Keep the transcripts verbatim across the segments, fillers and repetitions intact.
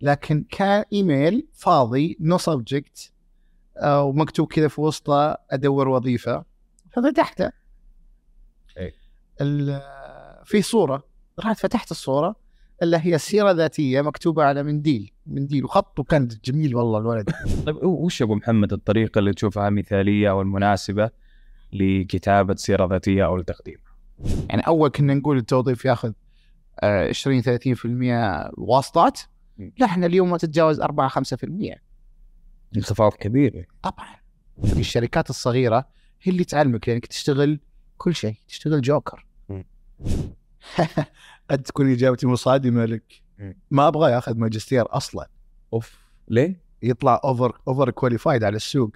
لكن كان إيميل فاضي نو سبجكت ومكتوب كذا في وسطه أدور وظيفة، ففتحته في صورة، رحت فتحت الصورة اللي هي سيرة ذاتية مكتوبة على منديل منديل وخطه كان جميل والله الولد. طيب وش يا أبو محمد الطريقة اللي تشوفها مثالية أو المناسبة لكتابة سيرة ذاتية أو التقديم؟ يعني أول كنا نقول التوظيف يأخذ عشرين ثلاثين في المية واسطات، نحن اليوم ما تتجاوز أربعة خمسة في المية. انخفاض كبير طبعا. في الشركات الصغيرة هي اللي تعلمك لأنك تشتغل كل شيء، تشتغل جوكر. قد تكون إجابتي مصادمة لك، ما أبغى يأخذ ماجستير أصلا. أوف ليه؟ يطلع أوفر أوفر كواليفايد على السوق.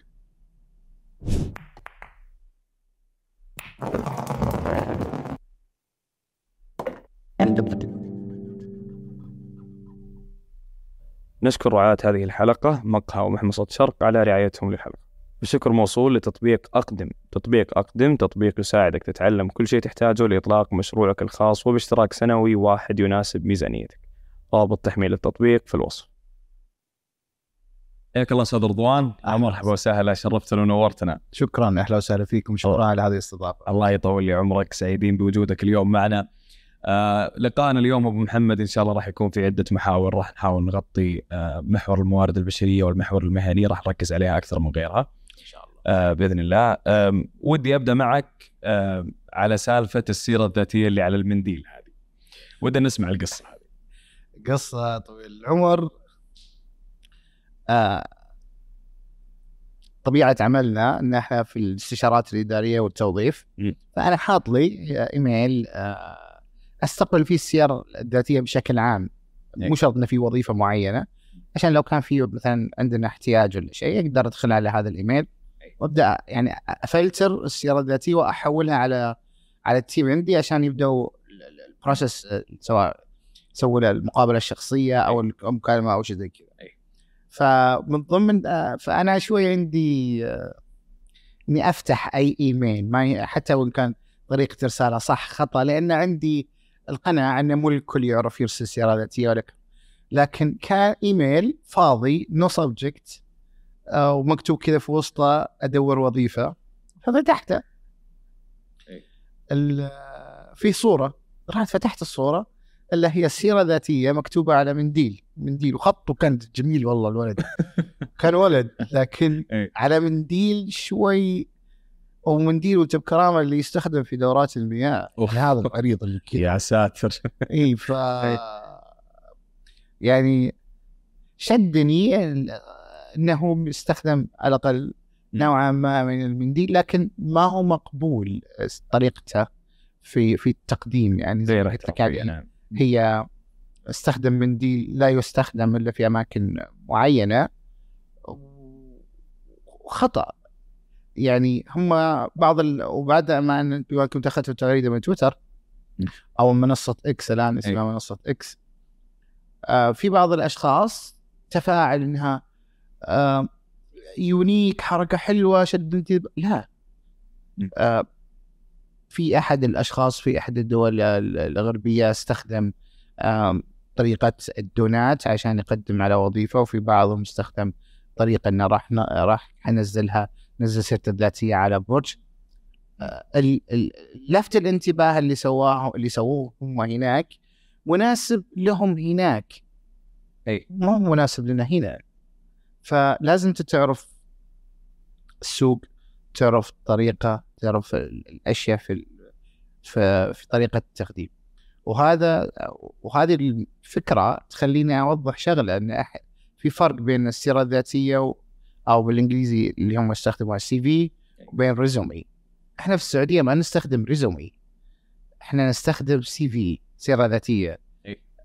نشكر رعاة هذه الحلقة مقهى ومحمصة شرق على رعايتهم للحلقة، بشكر موصول لتطبيق أقدم. تطبيق أقدم تطبيق يساعدك تتعلم كل شيء تحتاجه لإطلاق مشروعك الخاص وباشتراك سنوي واحد يناسب ميزانيتك. رابط تحميل التطبيق في الوصف. حياك الله أستاذ رضوان، مرحبا وسهلا، شرفتنا ونورتنا. شكرا، أهلا وسهلا فيكم، شكرا على هذه الاستضافة. الله يطول لي عمرك، سعيدين بوجودك اليوم معنا. آه لقاءنا اليوم أبو محمد إن شاء الله راح يكون في عدة محاور، راح نحاول نغطي آه محور الموارد البشرية والمحور المهني، راح نركز عليها أكثر من غيرها إن شاء الله آه بإذن الله. آه ودي أبدأ معك آه على سالفة السيرة الذاتية اللي على المنديل هذه، ودنا نسمع القصة هذه. قصة طويل العمر. آه طبيعة عملنا إن إحنا في الاستشارات الإدارية والتوظيف، فأنا حاط لي إيميل آه استقبل فيه السير الذاتية بشكل عام، مو شرط إن في وظيفة معينة، عشان لو كان في مثلا عندنا احتياج ولا شيء أقدر أدخل على هذا الإيميل وأبدأ يعني أفلتر السيرة الذاتية وأحولها على على التيم عندي عشان يبدأوا البروسس، سواء سووا المقابلة الشخصية أو المكالمة أو شيء زي كذا. فمن ضمن فأنا شوي عندي إني أفتح أي إيميل ما حتى وإن كان طريقة رسالة صح خطأ، لأن عندي القناعة أن مو الكل يعرف يرسل سيرة ذاتية ولك، لكن كان إيميل فاضي نو سبجكت ومكتوب كذا في وسطه أدور وظيفة، ففتحته في صورة، رحت فتحت الصورة اللي هي سيرة ذاتية مكتوبة على منديل منديل وخطه كان جميل والله الولد. كان ولد لكن على منديل شوي، أو منديل وتبكرامة اللي يستخدم في دورات المياه هذا العريض اللي كده. يا ساتر. إيه ف يعني شدني أنه يستخدم على الأقل نوعا ما من المنديل، لكن ما هو مقبول طريقته في في التقديم. يعني زي رحت هي استخدم منديل لا يستخدم إلا في أماكن معينة وخطأ. يعني هم بعض ال... وبعد ما أن بيواكم دخلت في تغريدة من تويتر أو منصة إكس، الآن اسمها منصة إكس، آه في بعض الأشخاص تفاعل إنها آه يونيك، حركة حلوة شدنتي ب... لا آه في أحد الأشخاص في أحد الدول الغربية استخدم آه طريقة الدونات عشان يقدم على وظيفة، وفي بعضهم استخدم طريقة إنه راح ن... راح حنزلها نزل سيرته الذاتية على برج. لفت الانتباه اللي سواه اللي سووه هم هناك مناسب لهم هناك، أي ما هو مناسب لنا هنا. فلازم تعرف السوق، تعرف الطريقة، تعرف الأشياء في في, في طريقة التقديم. وهذا وهذه الفكرة تخليني أوضح شغلة، أن في فرق بين السيرة الذاتية و أو بالإنجليزي اللي هم يستخدموها السي في، وبين ريزومي. إحنا في السعودية ما نستخدم ريزومي، إحنا نستخدم سي في، سيرة ذاتية.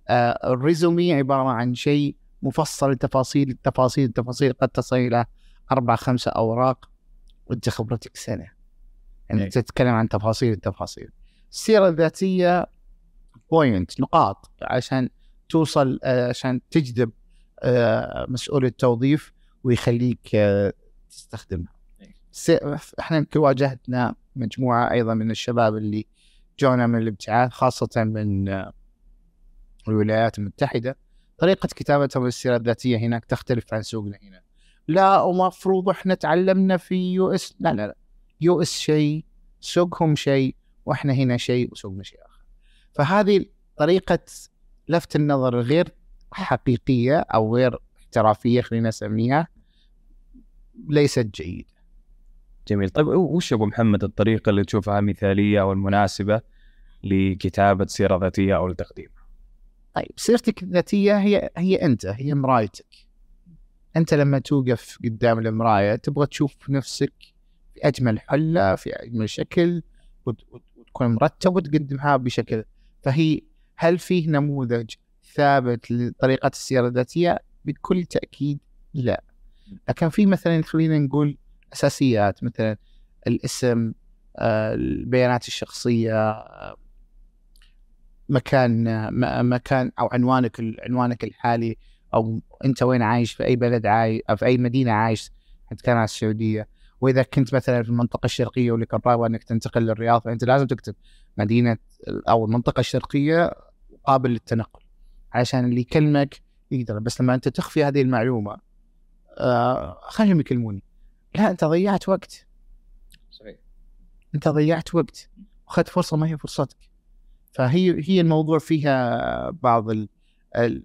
آه الريزومي عبارة عن شيء مفصل التفاصيل التفاصيل التفاصيل قد تصل إلى أربع خمسة أوراق وأنت خبرتك سنة، يعني أنت تتكلم عن تفاصيل التفاصيل. السيرة الذاتية بوينت، نقاط عشان توصل آه عشان تجذب آه مسؤول التوظيف ويخليك تستخدمها. احنا واجهتنا مجموعة ايضا من الشباب اللي جونا من الابتعاث، خاصة من الولايات المتحدة، طريقة كتابتهم للسيرة الذاتية هناك تختلف عن سوقنا هنا. لا ومفروض احنا تعلمنا في يو اس، لا لا لا، يو اس شيء، سوقهم شيء، واحنا هنا شيء وسوقنا شيء آخر. فهذه طريقة لفت النظر غير حقيقية أو غير احترافية خلينا نسميها، ليست جيدة. جميل. طيب وش أبو محمد الطريقة اللي تشوفها مثالية أو المناسبة لكتابة سيرة ذاتية أو التقديم؟ طيب سيرتك الذاتية هي هي أنت، هي مرايتك. أنت لما توقف قدام المراية تبغى تشوف نفسك في أجمل حلة، في أجمل شكل، وتكون مرتب وتقدمها بشكل. فهي هل فيه نموذج ثابت لطريقة السيرة الذاتية؟ بكل تأكيد لا، لكن في مثلا خلينا نقول أساسيات، مثلا الاسم، البيانات الشخصية، مكان مكان أو عنوانك عنوانك الحالي، أو أنت وين عايش، في أي بلد عايش، أو في أي مدينة عايش، حتى كان على السعودية. وإذا كنت مثلا في المنطقة الشرقية ولك الرغبة أنك تنتقل للرياض، فأنت لازم تكتب مدينة أو المنطقة الشرقية قابل للتنقل علشان اللي يكلمك يقدر. بس لما أنت تخفي هذه المعلومة آه خلهم يكلموني، لا أنت ضيعت وقت. صحيح. أنت ضيعت وقت وأخذت فرصة ما هي فرصتك. فهي هي الموضوع فيها بعض ال ال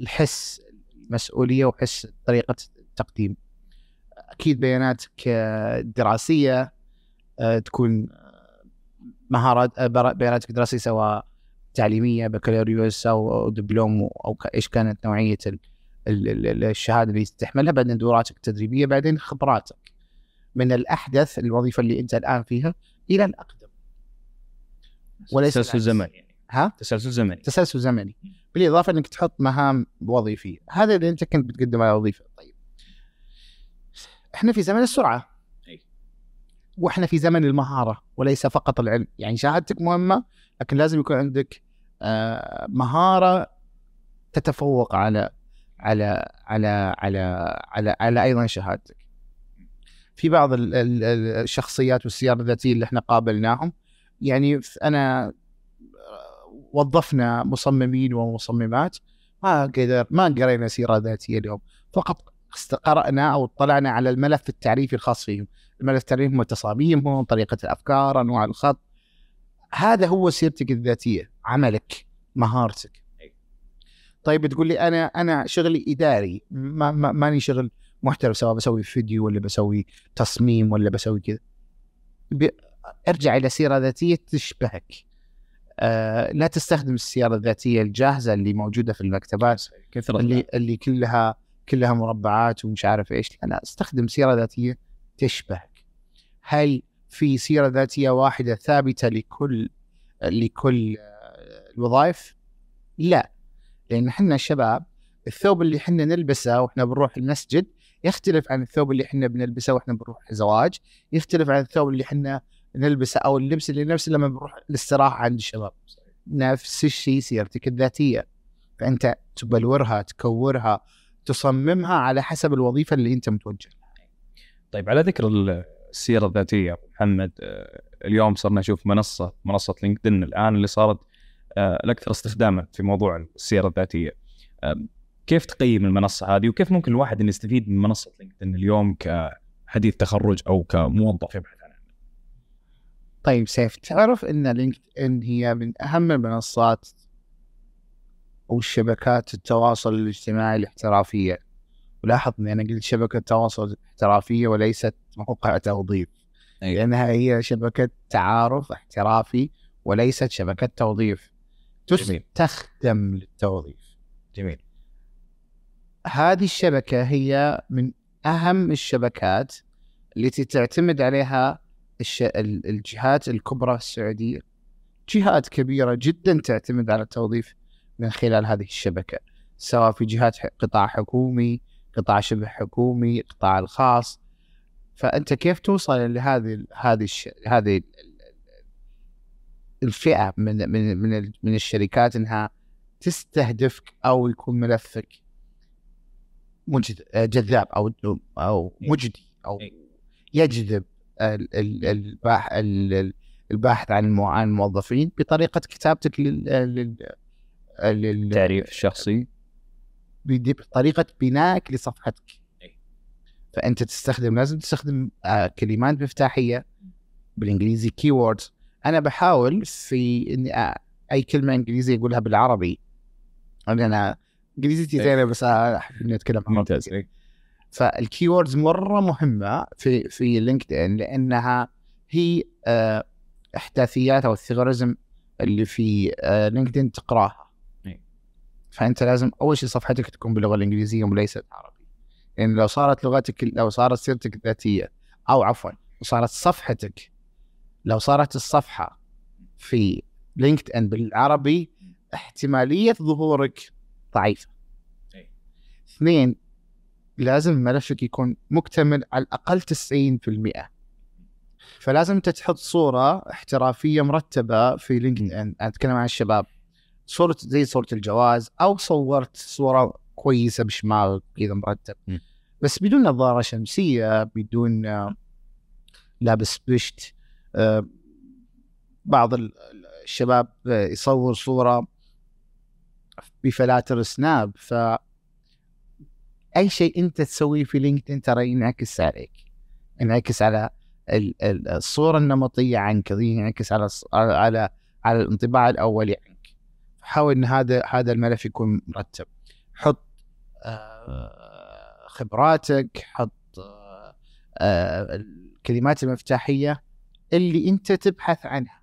الحس المسؤولية وحس طريقة التقديم. أكيد بياناتك الدراسية تكون مهارات، بياناتك الدراسية سواء تعليمية بكالوريوس أو دبلوم أو إيش كانت نوعية الشهادة اللي تحملها، بعدين دوراتك التدريبية، بعدين خبراتك من الأحدث الوظيفة اللي أنت الآن فيها إلى الأقدم. تسلسل زمني يعني. ها؟ تسلسل زمني. تسلسل زمني بالإضافة أنك تحط مهام وظيفية، هذا اللي أنت كنت بتقدم على وظيفة. طيب إحنا في زمن السرعة، وإحنا في زمن المهارة وليس فقط العلم. يعني شهادتك مهمة لكن لازم يكون عندك آه مهارة تتفوق على على على على على, على أيضا شهادتك. في بعض الشخصيات والسيارة الذاتية اللي إحنا قابلناهم، يعني أنا وظفنا مصممين ومصممات ما قدر ما قرينا سيرة ذاتية اليوم، فقط قرأنا أو اطلعنا على الملف التعريفي الخاص فيهم، الملف التعريفي وتصاميمهم، طريقة الأفكار، أنواع الخط. هذا هو سيرتك الذاتية، عملك، مهارتك. طيب تقول لي أنا أنا شغلي إداري، ما ما ماني شغل محترف سواء بسوي فيديو ولا بسوي تصميم ولا بسوي كذا. ارجع إلى سيرة ذاتية تشبهك. أه لا تستخدم السيرة الذاتية الجاهزة اللي موجودة في المكتبات اللي اللي كلها كلها مربعات ومش عارف إيش. أنا استخدم سيرة ذاتية تشبهك. هل في سيرة ذاتية واحدة ثابتة لكل لكل الوظائف؟ لا، لأن إحنا شباب الثوب اللي إحنا نلبسه وإحنا بنروح المسجد يختلف عن الثوب اللي إحنا بنلبسه وإحنا بنروح الزواج، يختلف عن الثوب اللي إحنا نلبسه أو اللبس اللي نفسه لما بنروح الاستراحة عند الشباب. نفس الشيء سيرتك الذاتية، فأنت تبلورها، تكورها، تصممها على حسب الوظيفة اللي أنت متوجه لها. طيب على ذكر السيرة الذاتية محمد، اليوم صرنا نشوف منصة منصة لينكدين الآن اللي صارت الأكثر استخداما في موضوع السيرة الذاتية. كيف تقيم المنصة هذه وكيف ممكن الواحد أن يستفيد من منصة لينكدين اليوم كحديث تخرج أو كموظف يبحث عنها؟ طيب سيف، تعرف أن لينكدين هي من أهم المنصات أو شبكات التواصل الاجتماعي الاحترافية. ولاحظ أني أنا قلت شبكة تواصل احترافية وليست موقع توظيف، أيوة. لأنها هي شبكة تعارف احترافي وليست شبكة توظيف، تستخدم للتوظيف. جميل. هذه الشبكة هي من أهم الشبكات التي تعتمد عليها الش... الجهات الكبرى السعودية. جهات كبيرة جدا تعتمد على التوظيف من خلال هذه الشبكة، سواء في جهات قطاع حكومي، قطاع شبه حكومي، القطاع الخاص. فأنت كيف توصل لهذه هذه هذه الفئة من من من الشركات أنها تستهدفك أو يكون ملفك جذاب أو أو مجدي أو يجذب الباحث عن الموظفين بطريقة كتابتك لل التعريف الشخصي بطريقة بنائك لصفحتك. فأنت تستخدم لازم تستخدم كلمات مفتاحية بالإنجليزي keywords. أنا بحاول في إني أي كلمة إنجليزية أقولها بالعربي، أنا إنجليزيتي زينة بس أحب إني أتكلم عربي. فالكيوردز مرة مهمة في في لينكدإن لأنها هي إحداثيات أو الثغرزم اللي في لينكدإن تقراها. فأنت لازم أول شيء صفحتك تكون باللغة الإنجليزية وليس بالعربي، لأن يعني لو صارت لغتك، لو صارت سيرتك الذاتية أو عفوا صارت صفحتك، لو صارت الصفحة في لينكدإن بالعربي احتمالية ظهورك ضعيفة. اثنين، لازم ملفك يكون مكتمل على الأقل تسعين بالمئة. فلازم تتحط صورة احترافية مرتبة في لينكدإن. أتكلم عن الشباب، صورة زي صورة الجواز، أو صورت صورة كويسة بشمال كذا مرتب، بس بدون نظارة شمسية، بدون لابس بشت. بعض الشباب يصور صورة بفلاتر سناب. ف أي شيء أنت تسويه في لينكدإن ترى ينعكس عليك، ينعكس على الصورة النمطية عنك، ينعكس على على على الانطباع الأولي عنك. فحاول إن هذا هذا الملف يكون مرتب. حط خبراتك، حط الكلمات المفتاحية اللي أنت تبحث عنها.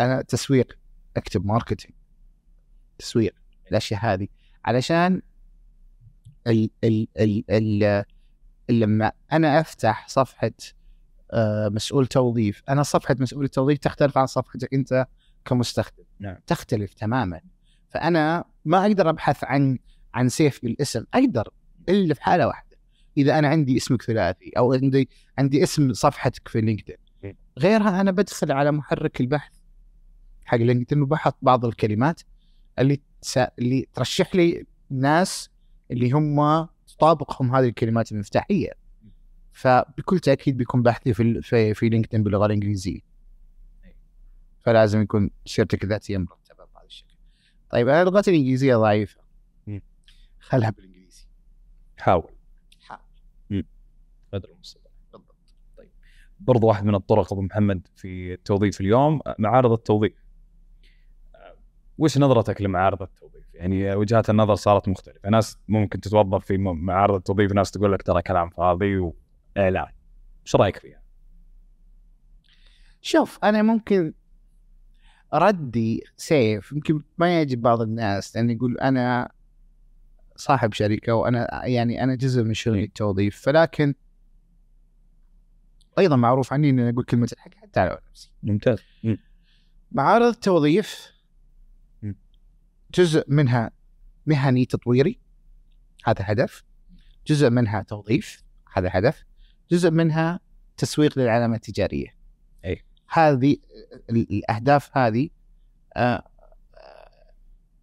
أنا تسويق، أكتب ماركتينج، تسويق، الأشياء هذه، علشان ال ال ال ال لما أنا أفتح صفحة مسؤول توظيف، أنا صفحة مسؤول التوظيف تختلف عن صفحتك أنت كمستخدم. نعم. تختلف تماما. فأنا ما أقدر أبحث عن عن سيف بالاسم، أقدر إلا في حالة واحدة، إذا أنا عندي اسمك ثلاثي أو عندي عندي اسم صفحتك في لينكدإن. غيرها أنا بدخل على محرك البحث حق لينكدإن وبحط بعض الكلمات اللي تسا... اللي ترشح لي ناس اللي هم تطابقهم هذه الكلمات المفتاحية. فبكل تأكيد بيكون بحثي في في, في لينكدإن باللغة الإنجليزية. فلازم يكون سيرتك الذاتية مرتبة بهذا الشكل. طيب أنا لغتي الإنجليزية ضعيفة، خلها بالإنجليزي. حاول حاول قدر المستطاع. بالضبط. طيب برضو واحد من الطرق أبو محمد في التوظيف اليوم معارض التوظيف. وش نظرتك لمعارض التوظيف؟ يعني وجهات النظر صارت مختلفة. ناس ممكن تتوظف في معارض التوظيف، ناس تقول لك ترى كلام فاضي وإعلان. شو رأيك فيها؟ شوف، أنا ممكن ردي سيف، يمكن ما يعجب بعض الناس، لأن يعني يقول أنا صاحب شركة وأنا يعني أنا جزء من شغل التوظيف، فلكن أيضا معروف عني أن أقول كلمة الحق حتى على نفسي. ممتاز. م. معارض التوظيف جزء منها مهني تطويري، هذا هدف، جزء منها توظيف، هذا هدف، جزء منها تسويق للعلامة التجارية. أي. هذه الأهداف هذه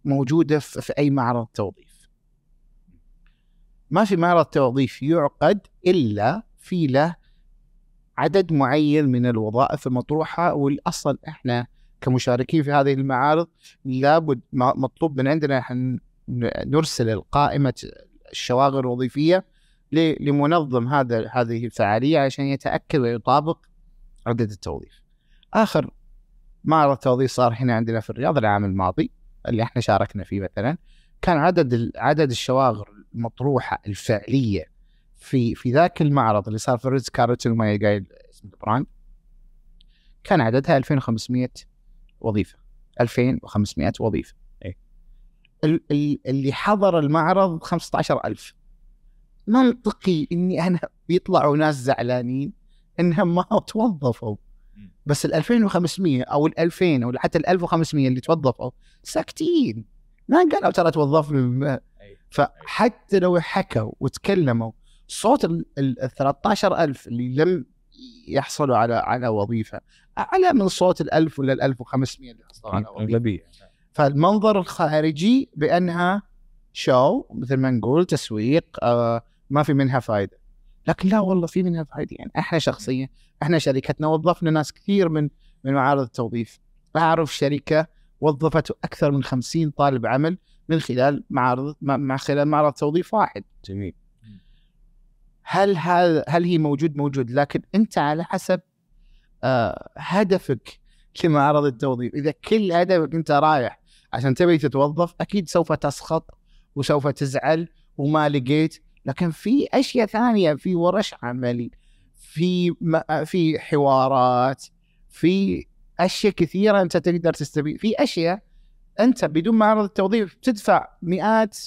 موجودة في أي معرض توظيف. ما في معرض توظيف يعقد إلا في له عدد معين من الوظائف المطروحة، والأصل إحنا كمشاركين في هذه المعارض لابد مطلوب من عندنا أن نرسل قائمة الشواغل الوظيفية لمنظم هذا هذه الفعالية عشان يتأكد ويطابق عدد التوظيف. آخر معرض توظيف صار هنا عندنا في الرياض العام الماضي اللي احنا شاركنا فيه، مثلا كان عدد عدد الشواغل المطروحة الفعلية في في ذاك المعرض اللي صار في ريتز-كارلتون ما يقال اسم البراند، كان عددها ألفين وخمسمائة وظيفة. ألفين وخمسمائة وظيفة. إيه. اللي حضر المعرض خمسة عشر ألف. منطقي إني أنا بيطلعوا ناس زعلانين إنهم ما توظفوا، بس الألفين وخمسمائة أو الألفين أو حتى الألف وخمسمائة اللي توظفوا ساكتين، ما قالوا ترى توظفنا. فحتى لو حكوا وتكلموا، صوت ال ثلاثة عشر ألف اللي لم يحصلوا على على وظيفة أعلى من صوت الألف ولا الألف وخمسمائة اللي حصلوا على وظيفة. فالمنظر الخارجي بأنها شو مثل ما نقول تسويق، آه ما في منها فائدة، لكن لا والله في منها فائدة. يعني إحنا شخصيا، إحنا شركتنا وظفنا ناس كثير من من معارض التوظيف. أعرف شركة وظفته أكثر من خمسين طالب عمل من خلال معرض مع خلال معرض توظيف واحد. جميل. هل هذا هل هي موجود موجود لكن أنت على حسب آه هدفك لمعرض التوظيف. إذا كل هدفك أنت رايح عشان تبي تتوظف أكيد سوف تسخط وسوف تزعل وما لقيت، لكن في أشياء ثانية، في ورش عملي، في في حوارات، في أشياء كثيرة أنت تقدر تستفيد، في أشياء أنت بدون معرض التوظيف تدفع مئات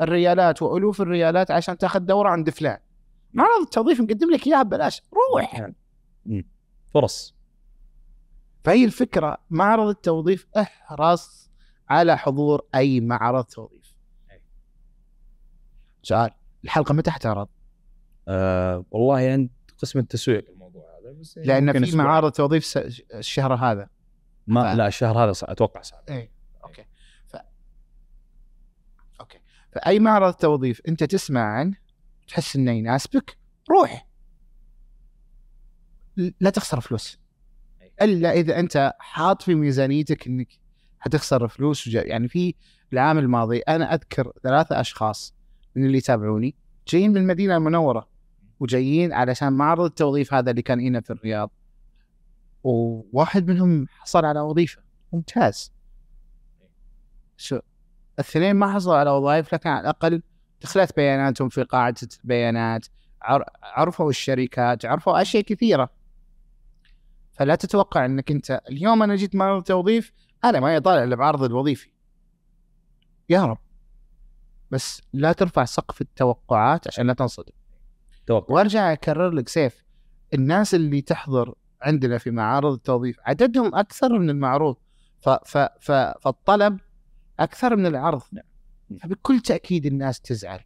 الريالات وألوف الريالات عشان تأخذ دورة عند فلان. معرض التوظيف مقدم لك إياها ببلاش، روح. فرص. فهي الفكرة، معرض التوظيف احرص على حضور أي معرض توظيف. سؤال، الحلقة متى حتعرض؟ أه والله يعني قسم التسويق الموضوع هذا، بس لأن في معارض توظيف س... الشهر هذا ما ف... لا الشهر هذا أتوقع صعب. إيه أوكي ف... أوكي فأي معرض توظيف أنت تسمع عنه تحس إنه يناسبك روح، لا تخسر فلوس إلا إذا أنت حاط في ميزانيتك إنك هتخسر فلوس. يعني في العام الماضي أنا أذكر ثلاثة أشخاص من اللي يتابعوني جايين من المدينة المنورة وجايين علشان معرض التوظيف هذا اللي كان هنا في الرياض، وواحد منهم حصل على وظيفة ممتاز، شو الاثنين ما حصلوا على وظائف لكن على الأقل دخلت بياناتهم في قاعدة البيانات، عرفوا الشركات، عرفوا أشياء كثيرة. فلا تتوقع أنك أنت اليوم أنا جيت معرض التوظيف أنا ما يطالع لبعرض الوظيفي يا رب، بس لا ترفع سقف التوقعات عشان لا تنصدم. وارجع اكرر لك سيف، الناس اللي تحضر عندنا في معارض التوظيف عددهم اكثر من المعروض، ف ف ف فالطلب اكثر من العرض. نعم. فبكل تاكيد الناس تزعل،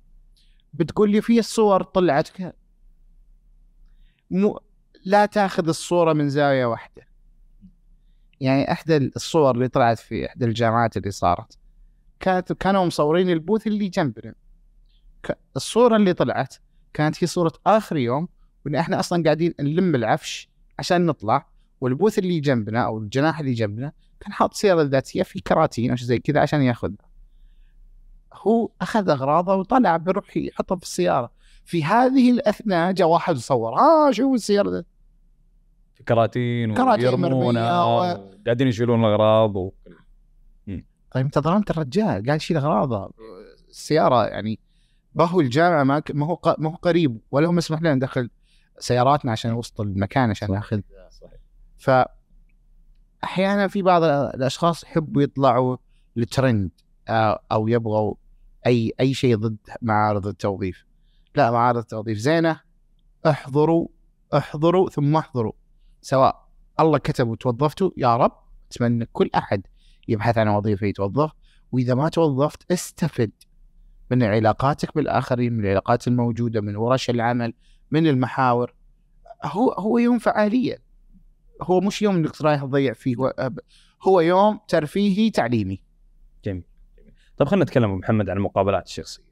بتقول لي في الصور طلعت ك... مو... لا تاخذ الصوره من زاويه واحده. يعني احدى الصور اللي طلعت في احدى الجامعات اللي صارت كانت كانوا مصورين البوث اللي جنبنا، الصوره اللي طلعت كانت في صورة آخر يوم وإن إحنا أصلاً قاعدين نلم العفش عشان نطلع، والبوث اللي جنبنا أو الجناح اللي جنبنا كان حاط سيارة ذاتية في كراتين أو شيء زي كذا عشان ياخذها. هو أخذ أغراضه وطلع بروح يحطها في السيارة، في هذه الأثناء جاء واحد وصور آه شو السيارة ذا في كراتين ويرمونها قاعدين يشيلون الأغراض و... طيب أنت ظلمت الرجال قاعد يشيل أغراضه السيارة، يعني ما هو الجامعة ما ما هو ما هو قريب ولا هو مسمح لنا ندخل سياراتنا عشان وسط المكان عشان ناخذ. فأحيانا في بعض الأشخاص يحبوا يطلعوا للترند أو يبغوا أي أي شيء ضد معارض التوظيف. لا، معارض التوظيف زينة، احضروا احضروا ثم احضروا، سواء الله كتب وتوظفتوا يا رب، أتمنى كل أحد يبحث عن وظيفة يتوظف، وإذا ما توظفت استفد من علاقاتك بالآخرين، من العلاقات الموجودة، من ورش العمل، من المحاور. هو هو يوم فعالية، هو مش يوم انك رايح تضيع فيه، هو يوم ترفيهي تعليمي. جميل. طب خلينا نتكلم محمد عن المقابلات الشخصية.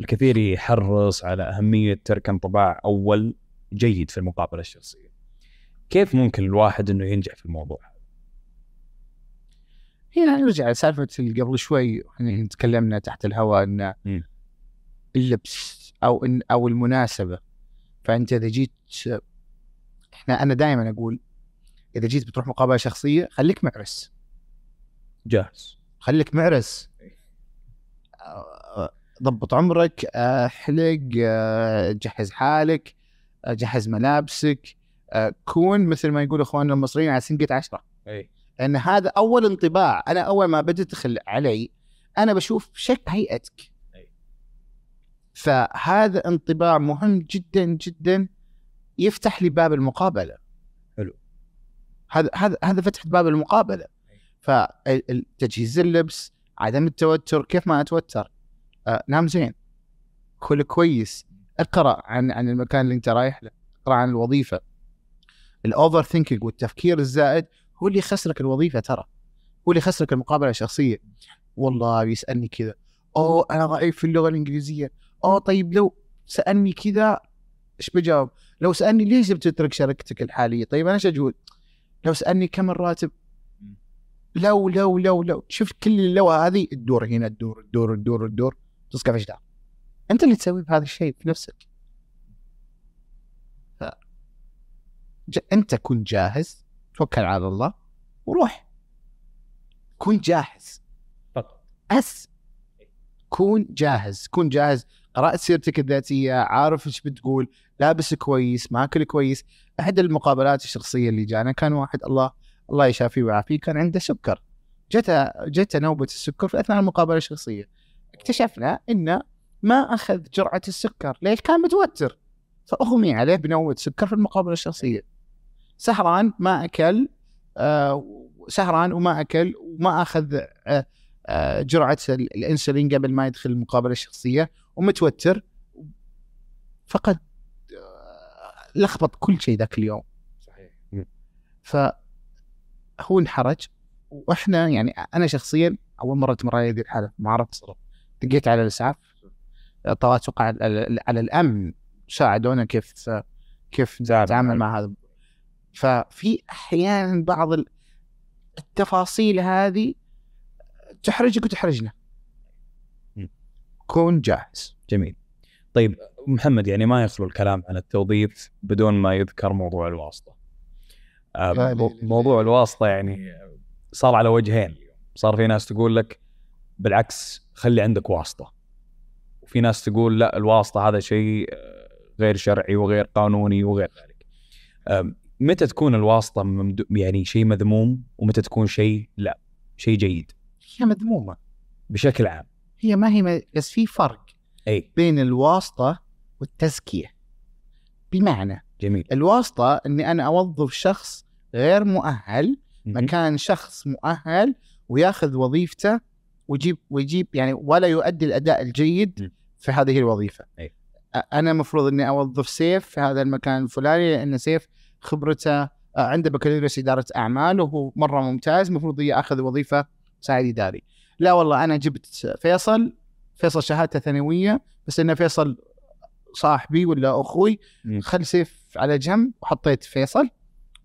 الكثير يحرص على أهمية ترك انطباع أول جيد في المقابلة الشخصية، كيف ممكن الواحد إنه ينجح في الموضوع؟ هنا نرجع لسالفة قبل شوي احنا تكلمنا تحت الهواء ان م. اللبس او إن او المناسبة. فانت اذا جيت، احنا انا دائما اقول اذا جيت بتروح مقابلة شخصية خليك معرس جاهز، خليك معرس، ضبط عمرك، احلق، جهز حالك، جهز ملابسك، كون مثل ما يقول اخواننا المصريين على سنقة عشرة. اي أن هذا أول انطباع. أنا أول ما بدي أدخل علي أنا بشوف شكل هيئتك، فهذا انطباع مهم جدا جدا يفتح لي باب المقابلة. حلو. هذا هذا هذا فتح باب المقابلة. فتجهيز اللبس، عدم التوتر، كيف ما أتوتر، آه، نام زين، كل كويس، اقرأ عن عن المكان اللي أنت رايح له، اقرأ عن الوظيفة. الأوفر ثينكينج والتفكير الزائد هو اللي خسرك الوظيفة، ترى هو اللي خسرك المقابلة الشخصية. والله بيسألني كذا، أوه أنا ضعيف في اللغة الإنجليزية، أوه طيب لو سألني كذا إيش بجاوب؟ لو سألني ليش بتترك شركتك الحالية؟ طيب أنا شجول. لو سألني كم الراتب؟ لو لو لو لو شفت كل اللو هذه تدور هنا تدور تدور تدور تدور تسقط في جدار. انت اللي تسوي بهذا الشيء بنفسك. ف... انت كن جاهز، توكل على الله وروح. كن جاهز فقط. أس كون جاهز، كون جاهز، قرأت سيرتك الذاتية، عارف ايش بتقول، لابس كويس، ماكل كويس. أحد المقابلات الشخصية اللي جانا كان واحد الله الله يشافيه ويعافيه، كان عنده سكر. جت جت نوبة السكر في أثناء المقابلة الشخصية. اكتشفنا إنه ما أخذ جرعة السكر، ليش؟ كان متوتر، فأغمي عليه بنوبة سكر في المقابلة الشخصية. سهران ما أكل، آه سهران وما أكل وما أخذ آه جرعة الإنسولين قبل ما يدخل المقابلة الشخصية ومتوتر، فقد لخبط كل شيء ذاك اليوم. صحيح. فهو انحرج. وإحنا يعني أنا شخصيا أول مرة تمرني هذه الحالة ما عرفت صراحة، دقيت على الإسعاف، توقع على الأمن، ساعدونا كيف كيف نتعامل مع هذا. ففي أحيانا بعض التفاصيل هذه تحرجك وتحرجنا. كون جاهز. جميل. طيب محمد، يعني ما يخلو الكلام عن التوظيف بدون ما يذكر موضوع الواسطة. موضوع الواسطة يعني صار على وجهين. صار في ناس تقول لك بالعكس خلي عندك واسطة، وفي ناس تقول لا الواسطة هذا شيء غير شرعي وغير قانوني وغير ذلك. متى تكون الواسطة يعني شيء مذموم، ومتى تكون شيء لا شيء جيد؟ هي مذمومة بشكل عام، هي ما هي م... بس في فرق أي. بين الواسطة والتزكية. بمعنى جميل، الواسطة أني أنا أوظف شخص غير مؤهل م -م. مكان شخص مؤهل وياخذ وظيفته ويجيب ويجيب يعني ولا يؤدي الأداء الجيد م. في هذه الوظيفة. أي. أنا مفروض أني أوظف سيف في هذا المكان الفلاني لأن سيف خبرته عنده بكالوريوس إدارة أعمال وهو مرة ممتاز، مفروض يأخذ وظيفة مساعد إداري. لا والله أنا جبت فيصل، فيصل شهادته ثانوية بس إنه فيصل صاحبي ولا أخوي، خل سيف على جنب وحطيت فيصل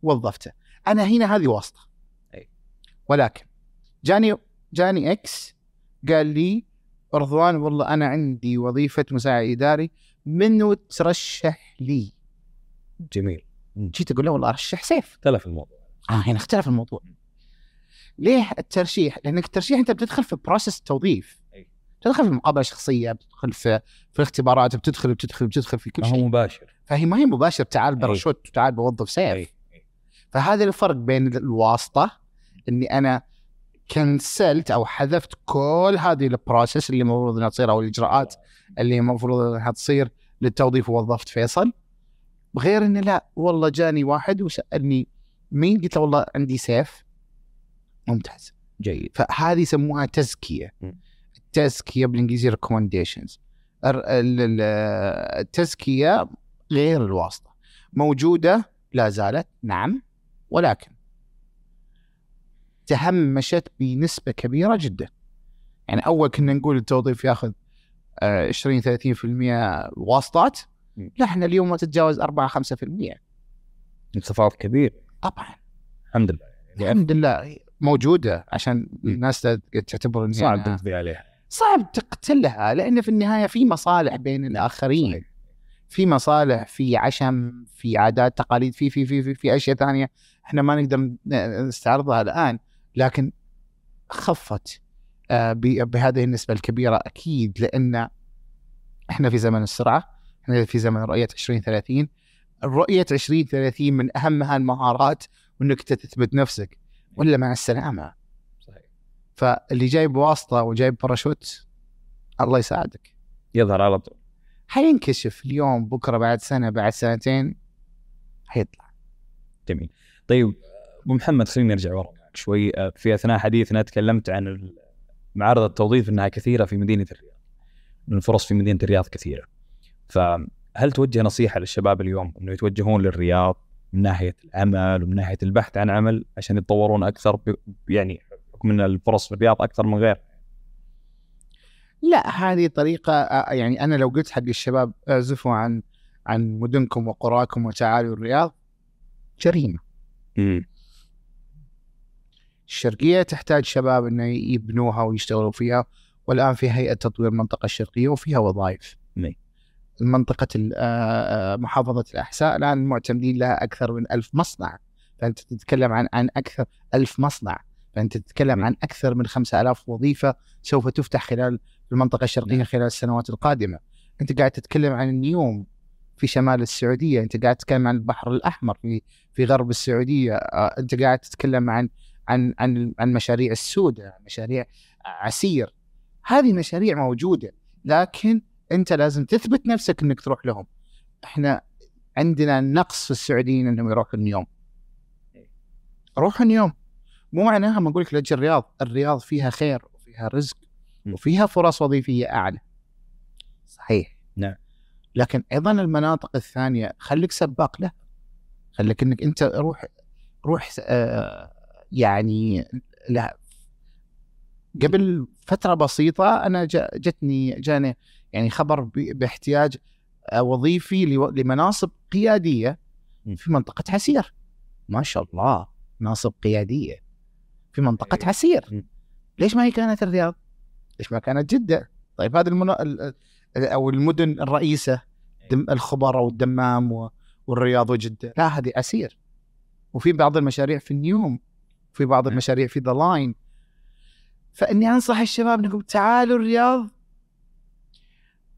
ووظفته. أنا هنا هذه واسطة. ولكن جاني جاني إكس قال لي رضوان والله أنا عندي وظيفة مساعد إداري، منو ترشح لي؟ جميل. جيت أقول له والله أرشح سيف. اختلف الموضوع. آه هنا اختلف الموضوع. ليه الترشيح؟ لأنك الترشيح أنت بتدخل في بروسس التوظيف، بتدخل في المقابلة الشخصية، بتدخل في في الاختبارات، بتدخل بتدخل بتدخل في كل شيء. هو مباشر. فهي ما هي مباشر، تعال برشوت وتعال بوظف سيف. فهذا الفرق بين الواسطة، إني أنا كنسلت أو حذفت كل هذه البروسس اللي المفروض إنها تصير أو الإجراءات اللي المفروض إنها تصير للتوظيف ووظفت فيصل. بغير إن لا والله جاني واحد وسألني مين، قلت له والله عندي سيف. ممتاز جيد. فهذه يسموها تزكية. التزكية بالإنجليزي recommendations. التزكية غير الواسطة، موجودة لا زالت نعم، ولكن تهمشت بنسبة كبيرة جدا. يعني أول كنا نقول التوظيف يأخذ عشرين ثلاثين بالمئة واسطات، لا إحنا اليوم ما تتجاوز أربعة خمسة بالمئة. انخفاض كبير طبعا. الحمد لله يعني الحمد لله موجودة عشان الناس تعتبر صعب تقضي عليها، صعب تقتلها، لأن في النهاية في مصالح بين الآخرين، في مصالح، في عشم، في عادات تقاليد، في في في في, في أشياء ثانية إحنا ما نقدر نستعرضها الآن، لكن خفت بهذه النسبة الكبيرة أكيد، لأن إحنا في زمن السرعة، إحنا في زمن رؤية عشرين ثلاثين. الرؤية عشرين ثلاثين من أهمها المهارات وإنك تثبت نفسك، ولا مع السلامة. صحيح. فاللي جاي بواسطة وجايب براشوت الله يساعدك، يظهر على طول، حينكشف اليوم بكرة بعد سنة بعد سنتين حيطلع. جميل. طيب أبو محمد خلينا نرجع ورا شوي. في أثناء حديثنا تكلمت عن معارض التوظيف أنها كثيرة في مدينة الرياض، الفرص في مدينة الرياض كثيرة، فهل توجه نصيحة للشباب اليوم أنه يتوجهون للرياض من ناحية العمل ومن ناحية البحث عن عمل عشان يتطورون أكثر، يعني حكم أن الفرص في الرياض أكثر من غير؟ لا، هذه طريقة يعني أنا لو قلت حق الشباب اعزفوا عن عن مدنكم وقراكم وتعالوا الرياض، جريمة. الشرقية تحتاج شباب أن يبنوها ويشتغلوا فيها، والآن في هيئة تطوير المنطقة الشرقية وفيها وظائف. المنطقة محافظة الأحساء الآن معتمدين لها أكثر من ألف مصنع، فأنت تتكلم عن عن أكثر ألف مصنع، فأنت تتكلم عن أكثر من خمسة آلاف وظيفة سوف تفتح خلال المنطقة الشرقية خلال السنوات القادمة. أنت قاعد تتكلم عن النيوم في شمال السعودية، أنت قاعد تتكلم عن البحر الأحمر في في غرب السعودية، أنت قاعد تتكلم عن عن عن عن مشاريع السودة، مشاريع عسير. هذه مشاريع موجودة، لكن أنت لازم تثبت نفسك إنك تروح لهم. إحنا عندنا نقص في السعوديين إنهم يروحوا النيوم. روحوا النيوم مو معناها ما أقولك لأجل الرياض، الرياض فيها خير وفيها رزق وفيها فرص وظيفية أعلى. صحيح. نعم. لكن أيضا المناطق الثانية خليك سباق له، خليك إنك أنت روح روح آه يعني لا. قبل فترة بسيطة أنا جتني جاني يعني خبر باحتياج وظيفي لمناصب قيادية في منطقة عسير. ما شاء الله، مناصب قيادية في منطقة عسير، ليش ما هي كانت الرياض؟ ليش ما كانت جدة؟ طيب هذه المنا... أو المدن الرئيسة، الخبر والدمام والرياض وجدة، لا هذه عسير. وفي بعض المشاريع في النيوم، في بعض المشاريع في ذا لاين. فإني أنصح الشباب نقول تعالوا الرياض.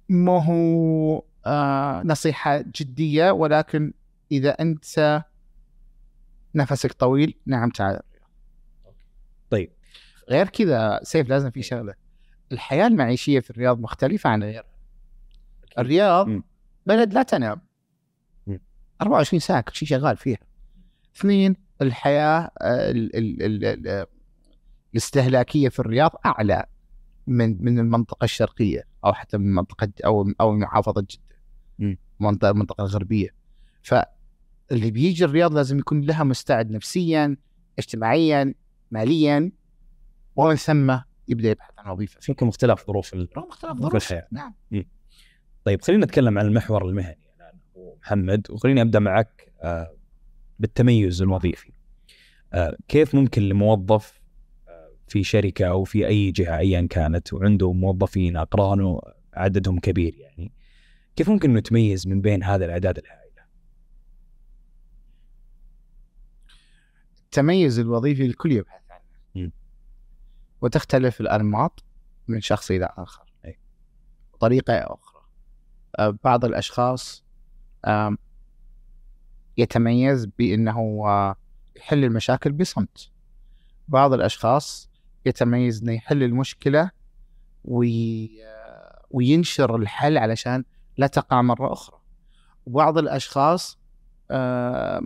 ما هو آه نصيحة جدية، ولكن إذا أنت نفسك طويل نعم تعال. طيب غير كذا سيف لازم في شغلة، الحياة المعيشية في الرياض مختلفة عن غيرها. الرياض م. بلد لا تنام، م. أربعة وعشرين ساعة كل شيء شغال فيها. اثنين، الحياة ال ال ال ال الاستهلاكية في الرياض أعلى من من المنطقة الشرقية أو حتى من منطقة أو أو محافظة جدة، منطقة المنطقة الغربية. فاللي بيجي الرياض لازم يكون لها مستعد نفسيا، اجتماعيا، ماليا، ومن ثم يبدأ يبحث عن وظيفة. يمكن اختلاف ظروف ال... اختلاف ظروف. نعم. م. طيب خلينا نتكلم عن المحور المهني الآن أبو محمد، وخليني أبدأ معك آه بالتميز الوظيفي. آه كيف ممكن لموظف في شركة أو في أي جهة أيا كانت وعنده موظفين أقرانه عددهم كبير، يعني كيف ممكن أنه يتميز من بين هذا الأعداد الهائلة؟ التميز الوظيفي الكل يبحث عنه، م. وتختلف الأنماط من شخص إلى آخر. أي. طريقة أخرى، بعض الأشخاص يتميز بأنه يحل المشاكل بصمت، بعض الأشخاص يتميز إنه يحل المشكلة وي... وينشر الحل علشان لا تقع مرة أخرى. وبعض الأشخاص آه...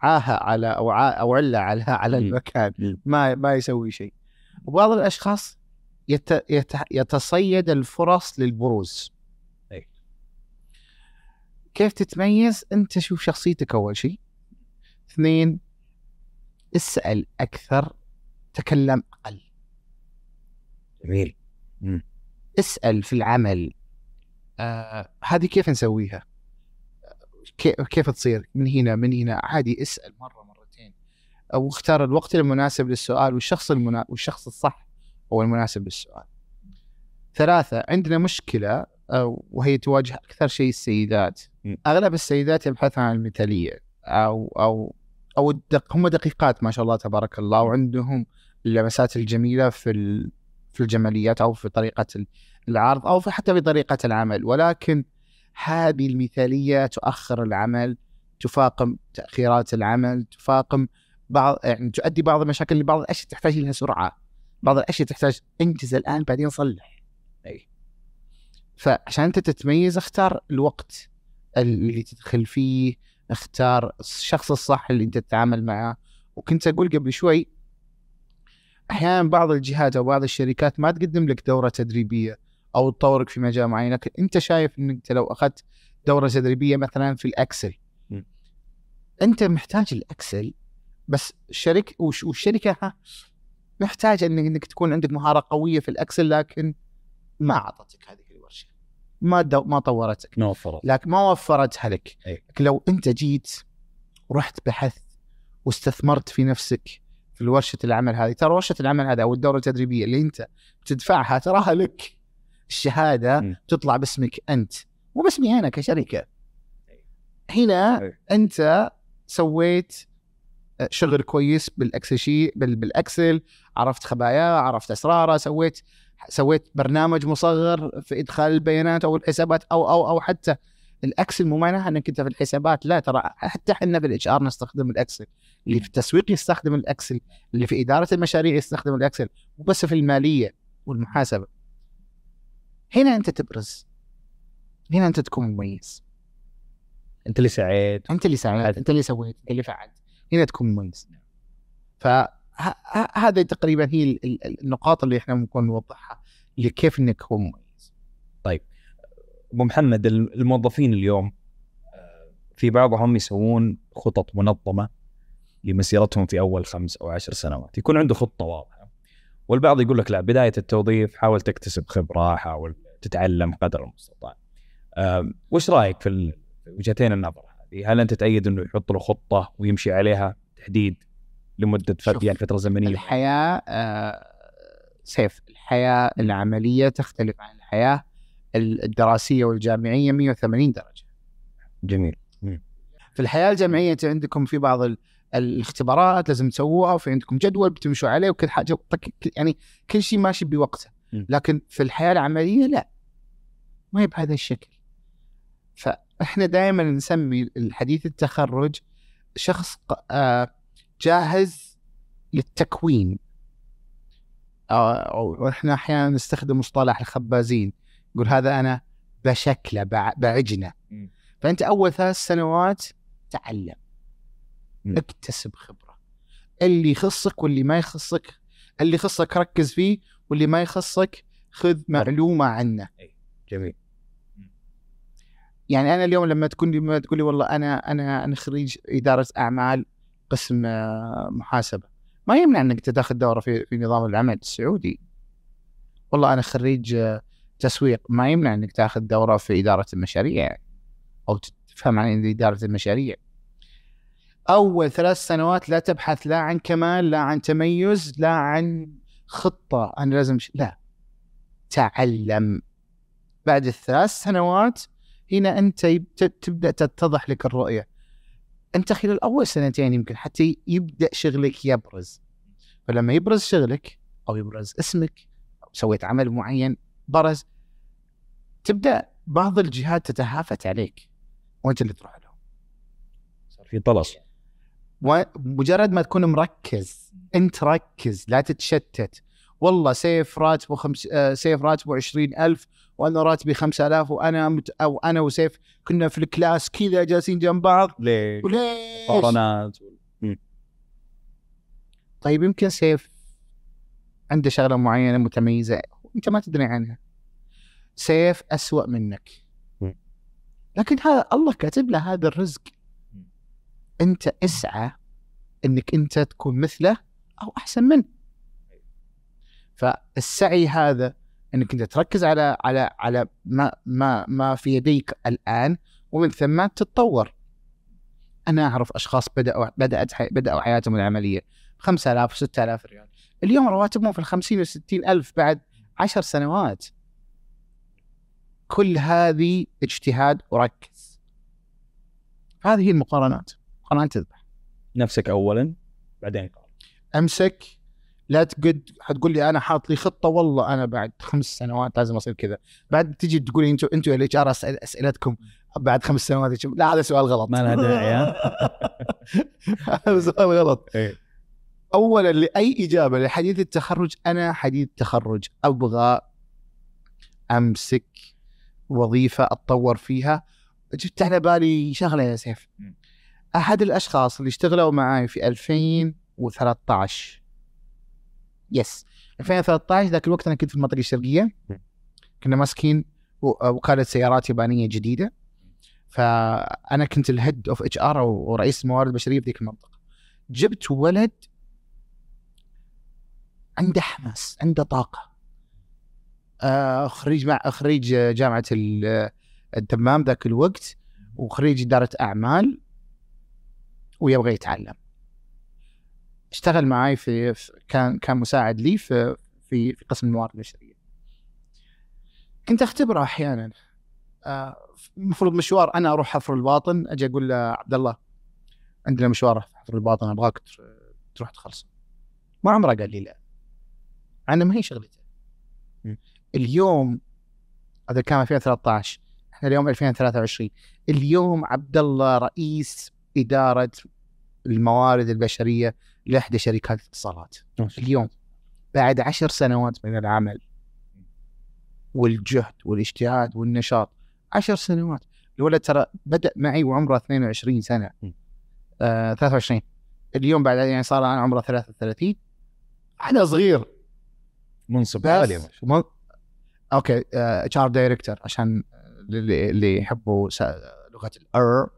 عاها على أو عا أو علا على على المكان، ما ما يسوي شيء. وبعض الأشخاص يت... يت... يتصيد الفرص للبروز. أي. كيف تتميز؟ أنت شوف شخصيتك أول شيء. اثنين، اسأل أكثر، تكلم أقل. جميل. مم. اسأل في العمل، آه هذه كيف نسويها، كيف تصير من هنا من هنا. عادي اسأل مرة مرتين، أو اختار الوقت المناسب للسؤال والشخص المنا... والشخص الصح هو المناسب للسؤال. ثلاثة، عندنا مشكلة آه وهي تواجه أكثر شيء السيدات. مم. أغلب السيدات يبحثن عن المثالية أو أو أو الدق... هم دقيقات ما شاء الله تبارك الله، وعندهم اللمسات الجميلة في ال... في الجماليات أو في طريقة العرض أو في حتى في طريقة العمل، ولكن هذه المثالية تؤخر العمل، تفاقم تأخيرات العمل، تفاقم بعض يعني تؤدي بعض المشاكل. لبعض الأشياء تحتاج لها سرعة، بعض الأشياء تحتاج انجز الآن بعدين صلح. أي. فعشان أنت تتميز اختار الوقت اللي تدخل فيه، اختار الشخص الصح اللي انت تتعامل معاه. وكنت اقول قبل شوي احيانا بعض الجهات او بعض الشركات ما تقدم لك دوره تدريبيه او تطورك في مجال معين، لكن انت شايف انك لو اخذت دوره تدريبيه مثلا في الاكسل، م. انت محتاج الاكسل، بس الشركه والشركه محتاجه انك تكون عندك مهاره قويه في الاكسل، لكن ما اعطتك هذه الورشه، ما دو... ما طورتك، ما وفرت لكن ما وفرتها لك. لكن لو انت جيت ورحت بحثت واستثمرت في نفسك في ورشة العمل هذه. ترى ورشة العمل هذا أو الدورة التدريبية اللي أنت تدفعها تراها لك، الشهادة م. تطلع باسمك أنت مو باسمي أنا كشركة. هنا أي. أنت سويت شغل كويس بالأكسل شيء بالأكسل، عرفت خباياه، عرفت أسراره، سويت سويت برنامج مصغر في إدخال البيانات أو الحسابات أو أو أو حتى الأكسل مو معناها أنك أنت في الحسابات، لا ترى حتى حنا بالإتش آر نستخدم الأكسل، اللي في التسويق يستخدم الأكسل، اللي في إدارة المشاريع يستخدم الأكسل، وبس في المالية والمحاسبة. هنا أنت تبرز، هنا أنت تكون مميز، أنت اللي سعيت، أنت اللي سعيت، أنت اللي سويت، أنت اللي فعلت، هنا تكون مميز. فهذا تقريبا هي النقاط اللي إحنا ممكن نوضحها لكيف إنك هو مميز. طيب أبو محمد، الموظفين اليوم في بعضهم يسوون خطط منظمة لمسيرتهم في أول خمس أو عشر سنوات، يكون عنده خطة واضحة، والبعض يقول لك لا، بداية التوظيف حاول تكتسب خبرة، حاول تتعلم قدر المستطاع. وش رأيك في وجهتين النظر هذه؟ هل أنت تأيد أنه يحط له خطة ويمشي عليها تحديد لمدة فترة يعني فترة زمنية؟ الحياة آه سيف، الحياة العملية تختلف عن الحياة الدراسية والجامعية مئة وثمانين درجة. جميل. في الحياة الجامعية أنت عندكم في بعض ال... الاختبارات لازم تسووها، وفي عندكم جدول بتمشوا عليه، وكل حاجة يعني كل شيء ماشي بوقته. لكن في الحياة العملية لا، ما هي بهذا الشكل. فإحنا دائما نسمي الحديث التخرج شخص آه جاهز للتكوين، أو إحنا أحيانا نستخدم مصطلح الخبازين، يقول هذا أنا بشكله بعجنه. فأنت أول ثلاث سنوات تعلم، اكتسب خبرة، اللي يخصك واللي ما يخصك، اللي يخصك ركز فيه واللي ما يخصك خذ معلومة عنه. جميل. يعني أنا اليوم لما تكون لما تقولي والله أنا أنا أنا خريج إدارة أعمال قسم محاسبة، ما يمنع أنك تدخل دورة في في نظام العمل السعودي. والله أنا خريج تسويق، ما يمنع أنك تأخذ دورة في إدارة المشاريع أو تفهم عن إدارة المشاريع. أول ثلاث سنوات لا تبحث لا عن كمال، لا عن تميز، لا عن خطة أنا لازم ش... لا، تعلم. بعد الثلاث سنوات هنا أنت تبدأ تتضح لك الرؤية. أنت خلال أول سنتين يمكن حتى يبدأ شغلك يبرز، فلما يبرز شغلك أو يبرز اسمك أو سويت عمل معين برز، تبدأ بعض الجهات تتهافت عليك وأنت اللي تروح لهم. صار في طلب. ومجرد ما تكون مركز، أنت ركز لا تتشتت. والله سيف راتبه خمس آه سيف راتبه عشرين ألف وأنا راتبي خمسة آلاف وأنا مت... أو أنا وسيف كنا في الكلاس كذا جالسين جنب بعض. ليش؟ مقارنات. طيب يمكن سيف عنده شغلة معينة متميزة أنت ما تدري عنها. سيف أسوأ منك، لكن هذا الله كاتب له هذا الرزق، أنت اسعى أنك أنت تكون مثله أو أحسن منه. فالسعي هذا أنك أنت تركز على على على ما ما ما في يديك الآن، ومن ثم تتطور. أنا أعرف أشخاص بدأوا بدأت حي بدأوا حياتهم العملية خمسة آلاف وستة آلاف ريال، اليوم رواتبهم في الخمسين وستين ألف بعد عشر سنوات. كل هذه اجتهاد وركز. هذه هي المقارنات، مقارنات تذبح نفسك أولا بعدين قارن. أمسك لا تقد هتقول لي أنا حاط لي خطة، والله أنا بعد خمس سنوات لازم أصير كذا. بعد تجي تقول لي أنتوا أنتوا ال إتش آر أسئلتكم بعد خمس سنوات، لا هذا سؤال غلط، ما له داعي. هذا سؤال غلط. أولا لأي إجابة لحديث التخرج، أنا حديث التخرج أبغى أمسك وظيفة أتطور فيها. جبت على بالي شغلة يا سيف، أحد الأشخاص اللي اشتغلوا معاي في ألفين وثلاثة عشر يس ألفين وثلاثة عشر، ذاك الوقت أنا كنت في المنطقة الشرقية، كنا ماسكين وكالة سيارات يابانية جديدة، فأنا كنت الهيد أوف إتش آر ورئيس الموارد البشرية في ذيك المنطقة. جبت ولد عنده حماس، عنده طاقة، خريج مع خريج جامعة الدمام ذاك الوقت، وخريج إدارة أعمال، ويبغى يتعلم. اشتغل معي في كان كان مساعد لي في في في قسم الموارد البشريه. كنت اختبره احيانا، المفروض مشوار انا اروح حفر الباطن، اجي اقول له عبد الله عندنا مشوار في حفر الباطن ابغاك تروح تخلصه. ما عمره قال لي لا، انا ما هي شغلته. اليوم هذا كان ألفين وثلاثة عشر، احنا اليوم ألفين وثلاثة وعشرين. اليوم عبد الله رئيس اداره الموارد البشريه لإحدى شركات الاتصالات. اليوم بعد عشر سنوات من العمل والجهد والاجتهاد والنشاط، عشر سنوات. الولد ترى بدأ معي وعمره اثنين وعشرين سنة، آه ثلاثة وعشرين. اليوم بعد يعني صار أنا عمره ثلاثة وثلاثين، أنا صغير. منصب عالي. من... أوكي إتش آر دايركتور، عشان اللي اللي يحبوا لغة الأر.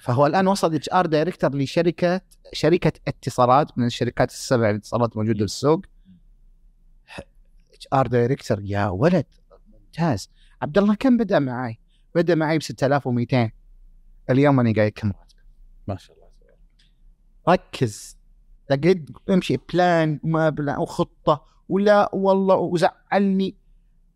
فهو الآن وصل إتش آر دايركتور لشركة شركة اتصالات من الشركات السبع الاتصالات موجودة بالسوق. إتش آر دايركتور يا ولد، ممتاز. عبد الله كم بدأ معي؟ بدأ معي ب ستة آلاف ومئتين. اليوم أنا قاعد كم راتب؟ ما شاء الله. ركز، لقيت امشي بلان وما بلان وخطة ولا والله وزعلني.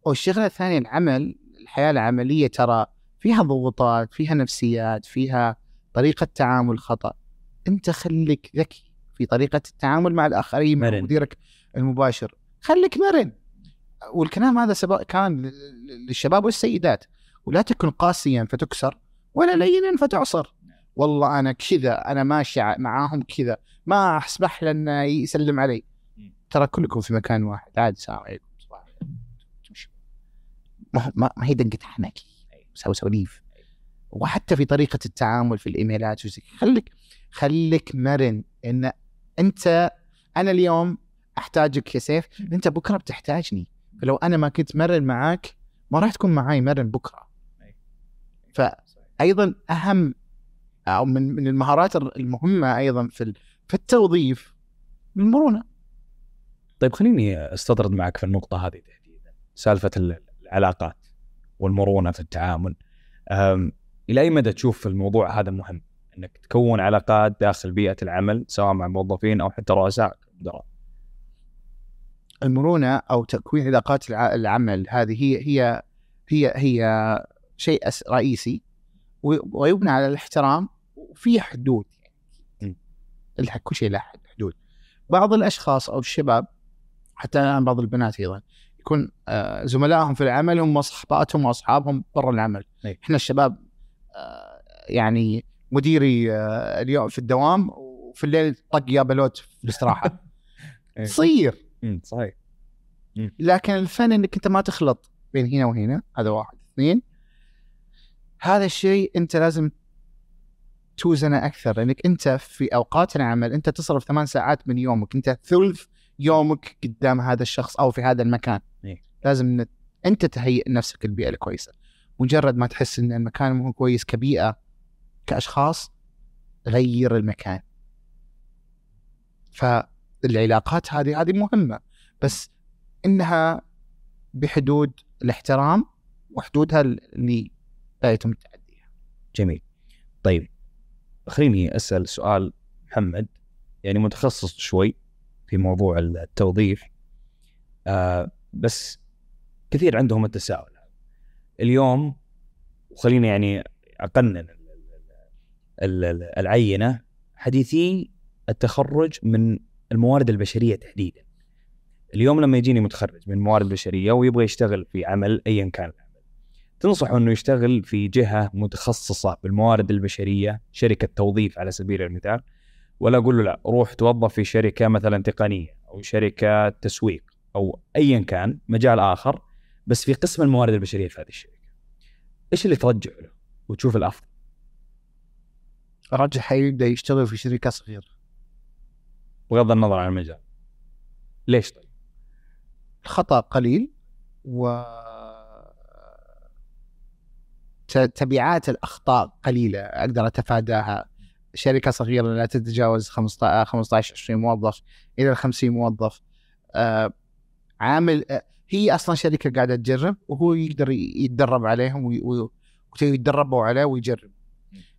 والشغلة الثانية العمل، الحياة العملية ترى فيها ضغوطات، فيها نفسيات، فيها طريقة تعامل خطأ. أنت خليك ذكي في طريقة التعامل مع الآخرين، مع مديرك المباشر، خليك مرن. والكلام هذا سبق كان للشباب والسيدات. ولا تكن قاسيا فتكسر، ولا لينا فتعصر. والله أنا كذا، أنا ماشي معاهم كذا، ما أسمح لنا يسلم علي. ترى كلكم في مكان واحد، عاد ساعة صباح تمشي. ما ما هي دقة حنكي سو سوليف. وحتى في طريقة التعامل في الإيميلات، خليك خليك مرن. إن أنت أنا اليوم أحتاجك يا سيف، أنت بكرة بتحتاجني. فلو أنا ما كنت مرن معاك، ما راح تكون معاي مرن بكرة. فأيضا أهم أو من من المهارات المهمة أيضا في في التوظيف المرونة. طيب خليني أستطرد معك في النقطة هذه تحديدا، سالفة العلاقات والمرونة في التعامل. إلى أي مدى تشوف الموضوع هذا مهم، أنك تكون علاقات داخل بيئة العمل سواء مع موظفين أو حتى رؤساء مدراء؟ المرونة أو تكوين علاقات العمل هذه هي هي هي, هي شيء رئيسي، ويبنى على الاحترام وفي حدود. يعني لها كل شيء له حدود. بعض الأشخاص أو الشباب حتى الآن بعض البنات أيضا يكون آه زملائهم في العمل هم صحباتهم وأصحابهم برا العمل. أي. إحنا الشباب آه يعني مديري آه اليوم في الدوام، وفي الليل طق يا بلوت في الاستراحة. تصير. صحيح. لكن الفن انك انت ما تخلط بين هنا وهنا. هذا واحد. اثنين، هذا الشيء انت لازم توزنه اكثر، انك انت في اوقات العمل انت تصرف ثمان ساعات من يومك، انت ثلث يومك قدام هذا الشخص او في هذا المكان. إيه. لازم انت تهيئ نفسك البيئة الكويسة. مجرد ما تحس ان المكان مو كويس كبيئة كاشخاص، غير المكان. ف العلاقات هذه هذه مهمة، بس إنها بحدود الاحترام وحدودها اللي لا يتم تعديها. جميل. طيب خليني أسأل سؤال محمد، يعني متخصص شوي في موضوع التوظيف، آه بس كثير عندهم التساؤل اليوم. وخليني يعني أقنن العينة، حديثي التخرج من الموارد البشرية تحديدا، اليوم لما يجيني متخرج من الموارد البشرية ويبغى يشتغل في عمل أيا كان العمل، تنصحه أنه يشتغل في جهة متخصصة بالموارد البشرية، شركة توظيف على سبيل المثال، ولا أقول له لا روح توظف في شركة مثلا تقنية أو شركة تسويق أو أيا كان مجال آخر، بس في قسم الموارد البشرية في هذه الشركة؟ إيش اللي ترجع له وتشوف الأفضل؟ أرجح يبدأ يشتغل في شركة صغيرة بغض النظر عن المجال. ليش؟ طيب الخطأ قليل، و تبعات الأخطاء قليلة أقدر أتفاداها. شركة صغيرة لا تتجاوز خمسة عشر عشرين موظف إلى خمسين موظف. آه عامل آه هي أصلا شركة قاعدة تجرب، وهو يقدر يتدرب عليهم ويتدربوا عليه ويجرب.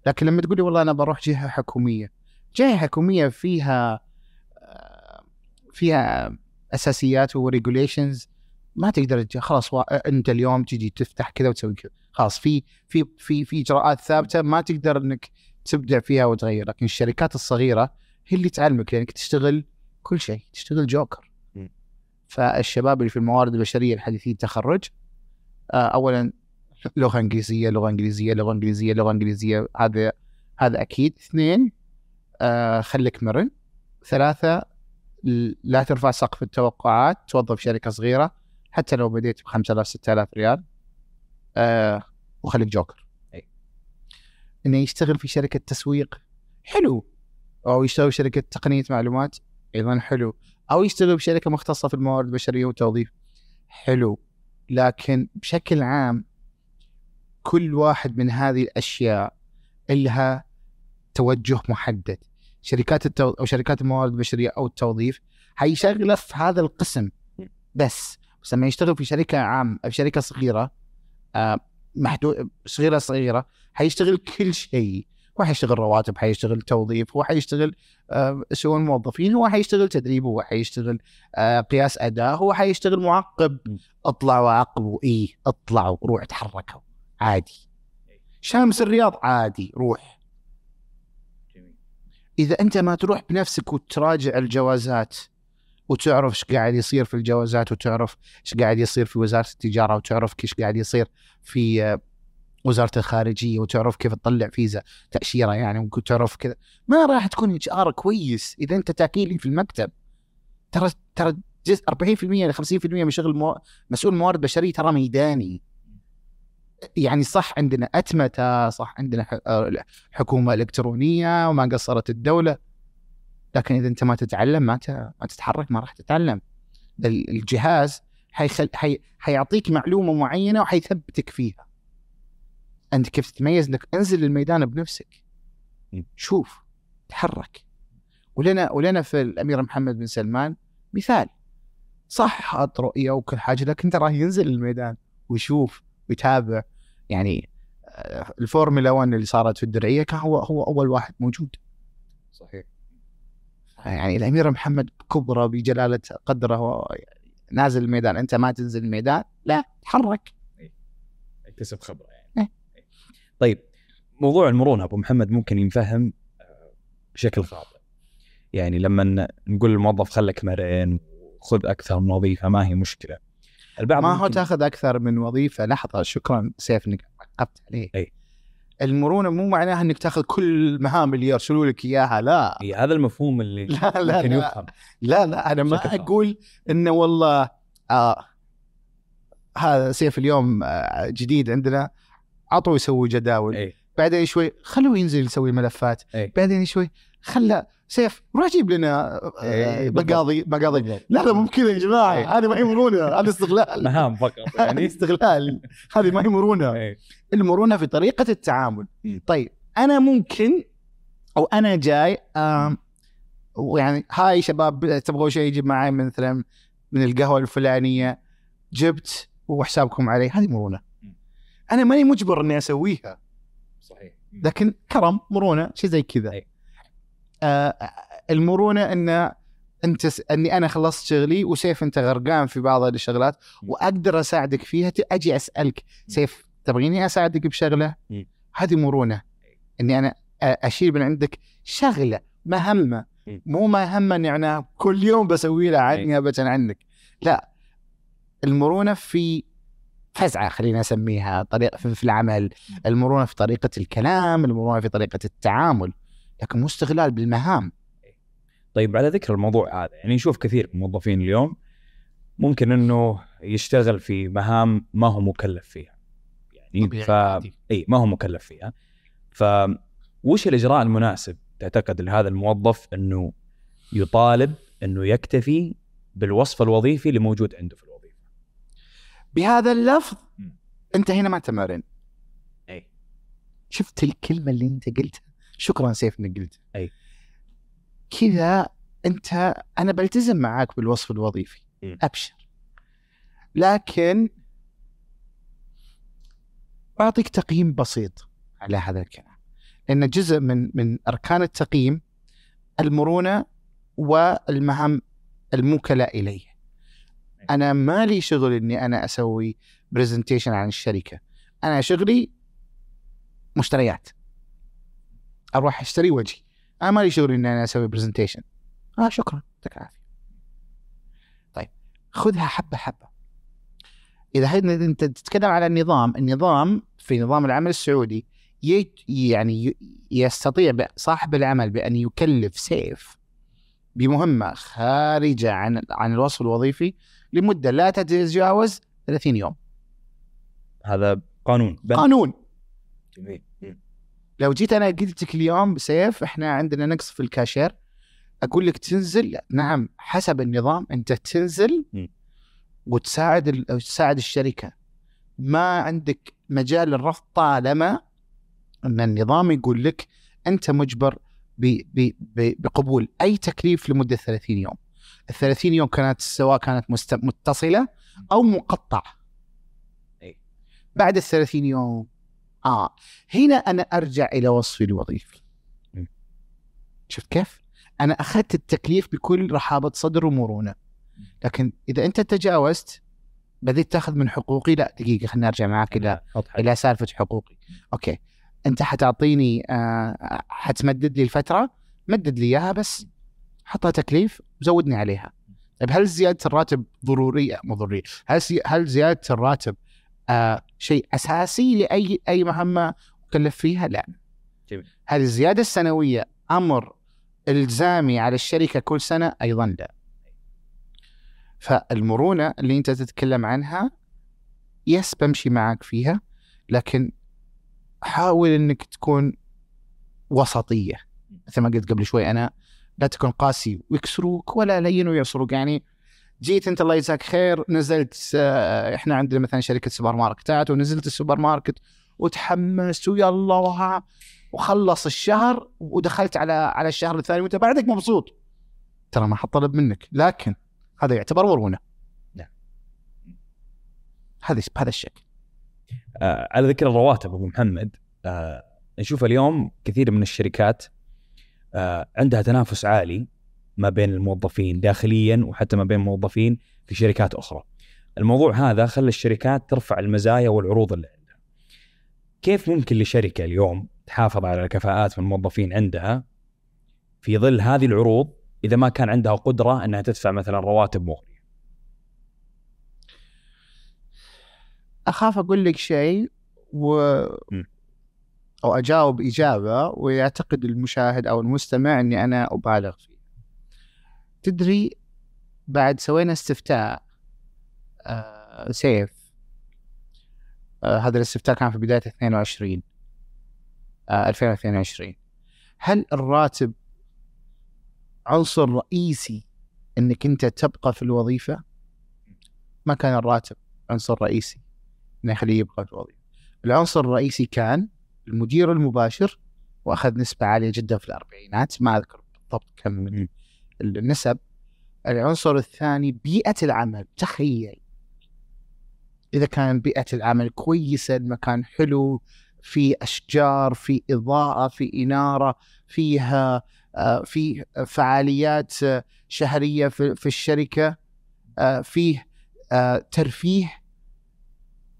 لكن لما تقولي والله أنا بروح جهة حكومية، جهة حكومية فيها فيها أساسيات وريجوليشنز ما تقدر خلاص وا... أنت اليوم تجي تفتح كذا وتسوي كذا، خلاص في في في في إجراءات ثابتة ما تقدر إنك تبدع فيها وتغير. لكن الشركات الصغيرة هي اللي تعلمك، لأنك تشتغل كل شيء، تشتغل جوكر. فالشباب اللي في الموارد البشرية الحديثين تخرج أولاً لغة إنجليزية لغة إنجليزية لغة إنجليزية لغة إنجليزية، هذا هذا أكيد. اثنين آه خليك مرن. ثلاثة لا ترفع سقف التوقعات، توظف شركة صغيرة حتى لو بديت بخمسة آلاف ستة آلاف ريال آه وخليك جوكر. أي. إنه يشتغل في شركة تسويق حلو، أو يشتغل في شركة تقنية معلومات أيضا حلو، أو يشتغل في شركة مختصة في الموارد البشرية والتوظيف حلو. لكن بشكل عام كل واحد من هذه الأشياء لها توجه محدد. شركات التو... أو شركات الموارد البشرية أو التوظيف هيشغله في هذا القسم بس. بس لما يشتغل في شركة عام أو شركة صغيرة آه محدود صغيرة صغيرة هيشتغل كل شيء، هو هيشتغل رواتب، هيشتغل توظيف، هو هيشتغل آه سوى الموظفين، هو هيشتغل تدريب، هو هيشتغل آه قياس أداء، هو هيشتغل معقب. اطلع وعقبوا إيه، اطلع وروح تحركوا عادي. شمس الرياض عادي روح. إذا أنت ما تروح بنفسك وتراجع الجوازات وتعرف إيش قاعد يصير في الجوازات، وتعرف إيش قاعد يصير في وزارة التجارة، وتعرف إيش قاعد يصير في وزارة الخارجية، وتعرف كيف تطلع فيزا تأشيرة يعني، ممكن تعرف كذا، ما راح تكون إتش آر كويس إذا أنت تاكيلي في المكتب. ترى ترى أربعين بالمئة إلى خمسين بالمئة من شغل مو... مسؤول موارد بشري ترى ميداني. يعني صح عندنا أتمتة، صح عندنا حكومة إلكترونية وما قصرت الدولة، لكن إذا أنت ما تتعلم ما تتحرك ما راح تتعلم. الجهاز حيخل... حي... حيعطيك معلومة معينة وحيثبتك فيها. أنت كيف تتميز؟ إنك أنزل الميدان بنفسك، شوف، تحرك. ولنا ولنا في الأمير محمد بن سلمان مثال، صح حاط رؤية وكل حاجة، لكن تراه ينزل الميدان ويشوف ويتابع. يعني الفورمولا واحد اللي صارت في الدرعية كان هو هو أول واحد موجود. صحيح. يعني الأمير محمد كبرى بجلالة قدره هو نازل الميدان، أنت ما تنزل الميدان، لا تحرك. اكتسب خبرة يعني. أي. طيب موضوع المرونة أبو محمد ممكن ينفهم بشكل خاطئ. يعني لما نقول للموظف خلك مرن وخذ أكثر من وظيفة ما هي مشكلة. ما هو تاخذ اكثر من وظيفه. لحظه، شكرا سيف انك عقبت عليه. أي. المرونه مو معناها انك تاخذ كل مهام اللي يرسلوا لك اياها، لا. اي هذا المفهوم اللي لا لا ممكن يفهم. لا لا انا ما اقول انه والله آه هذا سيف اليوم آه جديد عندنا، عطوا يسوي جداول. أي. بعدين شوي خلوه ينزل يسوي ملفات. أي. بعدين شوي خلى سيف روح جيب لنا مقاضي مقاضي. لا لا مو كذا يا جماعه، هذه ما هي مرونه، هذا استغلال مهام فقط يعني استغلال. هذه ما هي مرونه. المرونه في طريقه التعامل. طيب انا ممكن او انا جاي ويعني هاي شباب تبغوا شيء يجيب معي مثلا من القهوه الفلانيه، جبت وحسابكم علي، هذه مرونه. انا ماني مجبر اني اسويها. صحيح. لكن كرم، مرونه، شيء زي كذا. المرونة أن أنت أني أنا خلصت شغلي وسيف أنت غرقان في بعض الشغلات وأقدر أساعدك فيها، أجي أسألك سيف تبغيني أساعدك بشغلة؟ هذه مرونة، أني أنا أشيل من عندك شغلة مهمة، مو مهمة أني أنا كل يوم بسوي لها عني أبدا عنك. لا، المرونة في فزعة خلينا نسميها طريقة في العمل، المرونة في طريقة الكلام، المرونة في طريقة التعامل، لكن مو استغلال بالمهام. طيب على ذكر الموضوع هذا، يعني نشوف كثير من الموظفين اليوم ممكن انه يشتغل في مهام ما هو مكلف فيها، يعني ف... اي ما هو مكلف فيها. فوش الاجراء المناسب تعتقد لهذا الموظف انه يطالب انه يكتفي بالوصف الوظيفي اللي موجود عنده في الوظيفه؟ بهذا اللفظ م. انت هنا ما تمرن. اي شفت الكلمه اللي انت قلتها، شكرا سيف انك قلت. اي كذا انت انا بلتزم معاك بالوصف الوظيفي. م. ابشر، لكن بعطيك تقييم بسيط على هذا الكلام، لان جزء من من اركان التقييم المرونة والمهام الموكلة إلي. أنا ما لي شغل أني أنا أسوي برزنتيشن عن الشركة، أنا شغلي مشتريات، أروح أشتري وجهي، أنا ما لي شغل أني أنا أسوي برزنتيشن. آه شكرا يعطيك العافية. طيب خذها حبة حبة. إذا أنت تتكلم على النظام، النظام في نظام العمل السعودي يعني يستطيع صاحب العمل بأن يكلف سيف بمهمة خارجة عن عن الوصف الوظيفي لمدة لا تتجاوز ثلاثين يوم. هذا قانون بل. قانون. جميل. لو جيت أنا قلت لك اليوم سيف إحنا عندنا نقص في الكاشير، أقول لك تنزل. نعم حسب النظام أنت تنزل م. وتساعد تساعد الشركة، ما عندك مجال للرفض طالما أن النظام يقول لك أنت مجبر بقبول أي تكليف لمدة ثلاثين يوم. الثلاثين يوم كانت سواء كانت متصلة أو مقطعة. بعد الثلاثين يوم آه هنا أنا أرجع إلى وصفي الوظيفي. شفت كيف؟ أنا أخذت التكليف بكل رحابة صدر ومرونة، لكن إذا أنت تجاوزت بديت تأخذ من حقوقي. لا دقيقة خلنا نرجع معاك إلى إلى سالفة حقوقي. أوكي أنت حتعطيني آه حتمدد لي الفترة، مدد لي إياها بس حطها تكليف وزودني عليها. طيب هل زيادة الراتب ضرورية مو ضرورية؟ هل هل زيادة الراتب آه شيء أساسي لأي أي مهمة مكلف فيها؟ لا. جميل. هل الزيادة السنوية أمر إلزامي على الشركة كل سنة؟ أيضا لا. فالمرونة اللي أنت تتكلم عنها يس بمشي معك فيها، لكن حاول أنك تكون وسطية. مثل ما قلت قبل شوي أنا، لا تكون قاسي ويكسروك ولا لين ويعصروك. يعني جيت أنت الله يجزاك خير نزلت، إحنا عندنا مثلا شركة سوبر ماركتات، ونزلت السوبر ماركت وتحمست ويلا وخلص الشهر ودخلت على على الشهر الثاني وأنت بعدك مبسوط، ترى ما حطلب منك، لكن هذا يعتبر مرونة. نعم. هذا بهذا الشكل. آه على ذكر الرواتب أبو محمد، آه نشوف اليوم كثير من الشركات آه عندها تنافس عالي ما بين الموظفين داخليا وحتى ما بين موظفين في شركات أخرى. الموضوع هذا خلى الشركات ترفع المزايا والعروض اللي عندها. كيف ممكن لشركة اليوم تحافظ على الكفاءات من الموظفين عندها في ظل هذه العروض إذا ما كان عندها قدرة أنها تدفع مثلا رواتب مغرية؟ أخاف أقول لك شيء و... أو أجاوب إجابة ويعتقد المشاهد أو المستمع أني أنا أبالغ فيه. تدري بعد سوينا استفتاء آه سيف، آه هذا الاستفتاء كان في بداية اثنين وعشرين آه ألفين واثنين وعشرين. هل الراتب عنصر رئيسي انك انت تبقى في الوظيفة؟ ما كان الراتب عنصر رئيسي انه يخليه يبقى في الوظيفة. العنصر الرئيسي كان المدير المباشر، واخذ نسبة عالية جدا في الاربعينات، ما اذكر بالضبط كم من النسب. العنصر الثاني بيئة العمل. تخيل اذا كان بيئة العمل كويسة، المكان حلو، في اشجار، في اضاءة، في انارة، فيها في فعاليات شهرية في الشركة، فيه ترفيه.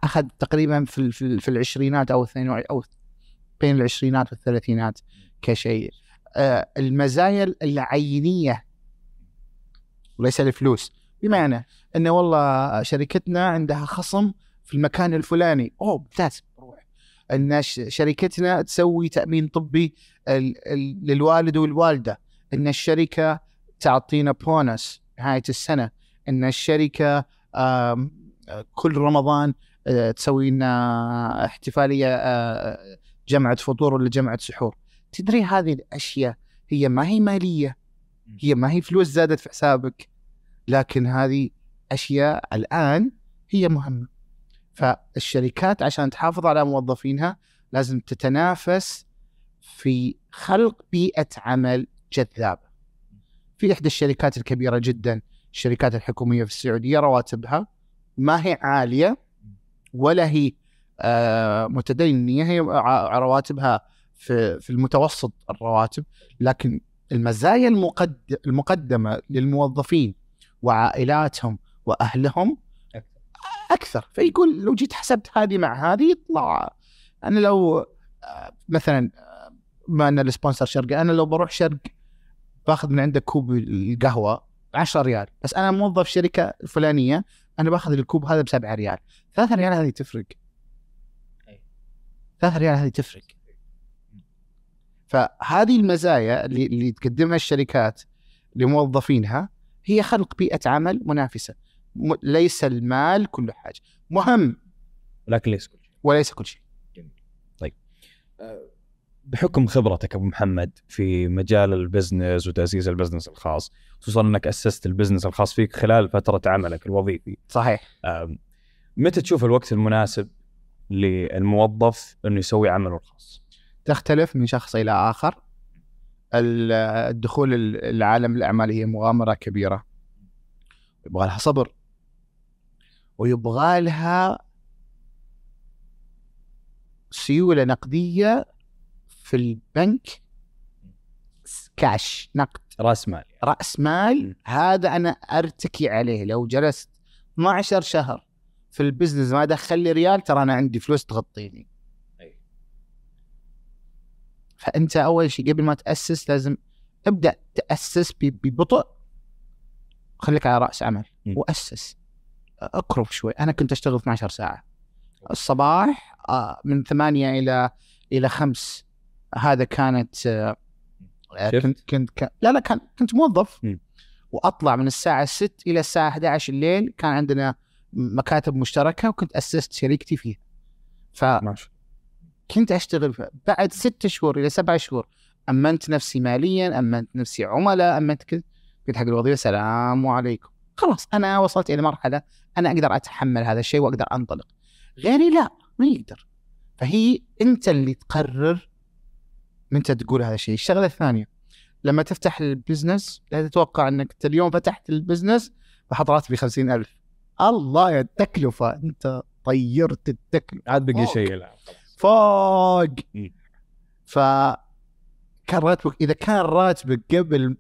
أخذ تقريبا في العشرينات أو أو بين العشرينات والثلاثينات كشيء. المزايا العينية وليس الفلوس، بمعنى أنه والله شركتنا عندها خصم في المكان الفلاني، أوه بتاس بروح. أن شركتنا تسوي تأمين طبي للوالد والوالدة، أن الشركة تعطينا بونس نهاية السنة، أن الشركة كل رمضان تسوي لنا احتفالية جمعة فطور ولا جمعة سحور. تدري هذه الأشياء هي ما هي مالية، هي ما هي فلوس زادت في حسابك، لكن هذه أشياء الآن هي مهمة. فالشركات عشان تحافظ على موظفينها لازم تتنافس في خلق بيئة عمل جذابة. في إحدى الشركات الكبيرة جدا، الشركات الحكومية في السعودية، رواتبها ما هي عالية ولا هي آه متدنية، هي رواتبها في, في المتوسط الرواتب، لكن المزايا المقد... المقدمة للموظفين وعائلاتهم وأهلهم أكثر. فيقول لو جيت حسبت هذه مع هذه يطلع أنا لو مثلا ما أنا السبونسر شرقة، أنا لو بروح شرق باخذ من عندك كوب القهوة عشرة ريال، بس أنا موظف شركة فلانية أنا باخذ الكوب هذا بسبعة ريال، ثلاثة ريال هذه تفرق، ثلاثة ريال هذه تفرق. فهذه المزايا اللي, اللي تقدمها الشركات لموظفينها هي خلق بيئة عمل منافسة. م... ليس المال كل حاجة، مهم ولكن ليس كل شيء. وليس كل شيء. طيب بحكم خبرتك أبو محمد في مجال البزنس وتأسيس البزنس الخاص، خصوصا أنك أسست البزنس الخاص فيك خلال فترة عملك الوظيفي، صحيح، متى تشوف الوقت المناسب للموظف أنه يسوي عمله الخاص؟ تختلف من شخص إلى آخر. الدخول العالم الأعمال هي مغامرة كبيرة، يبغى لها صبر ويبغى لها سيولة نقدية في البنك، كاش، نقد، رأس مال. رأس مال هذا أنا أرتكي عليه، لو جلست اثنا عشر شهر في البزنس ما دخل لي ريال ترى أنا عندي فلوس تغطيني. فأنت أول شيء قبل ما تأسس لازم ابدأ تأسس ببطء، خليك على رأس عمل وأسس، أقرب شوي. أنا كنت أشتغل اثنا عشر ساعة الصباح من ثمانية إلى إلى خمس، هذا كانت كنت كنت لا لا كان كنت موظف، وأطلع من الساعة ست إلى الساعة أحد عشر الليل. كان عندنا مكاتب مشتركة وكنت أسست شركتي فيها، ف كنت أشتغل. بعد ستة شهور إلى سبعة شهور أمنت نفسي ماليا، أمنت نفسي عملاء، أمنت كذا، قلت حق الوظيفة سلام عليكم، خلاص أنا وصلت إلى مرحلة أنا أقدر أتحمل هذا الشيء وأقدر أنطلق، غيري لا ما يقدر. فهي أنت اللي تقرر متى تقول هذا الشيء. الشغلة الثانية لما تفتح البزنس لا تتوقع أنك أنت اليوم فتحت البزنس فحط راتبي خمسين ألف، الله يا التكلفة، أنت طيرت التكلفة، عاد بقي شيء لا فوق. فكان راتبك إذا كان راتبك قبل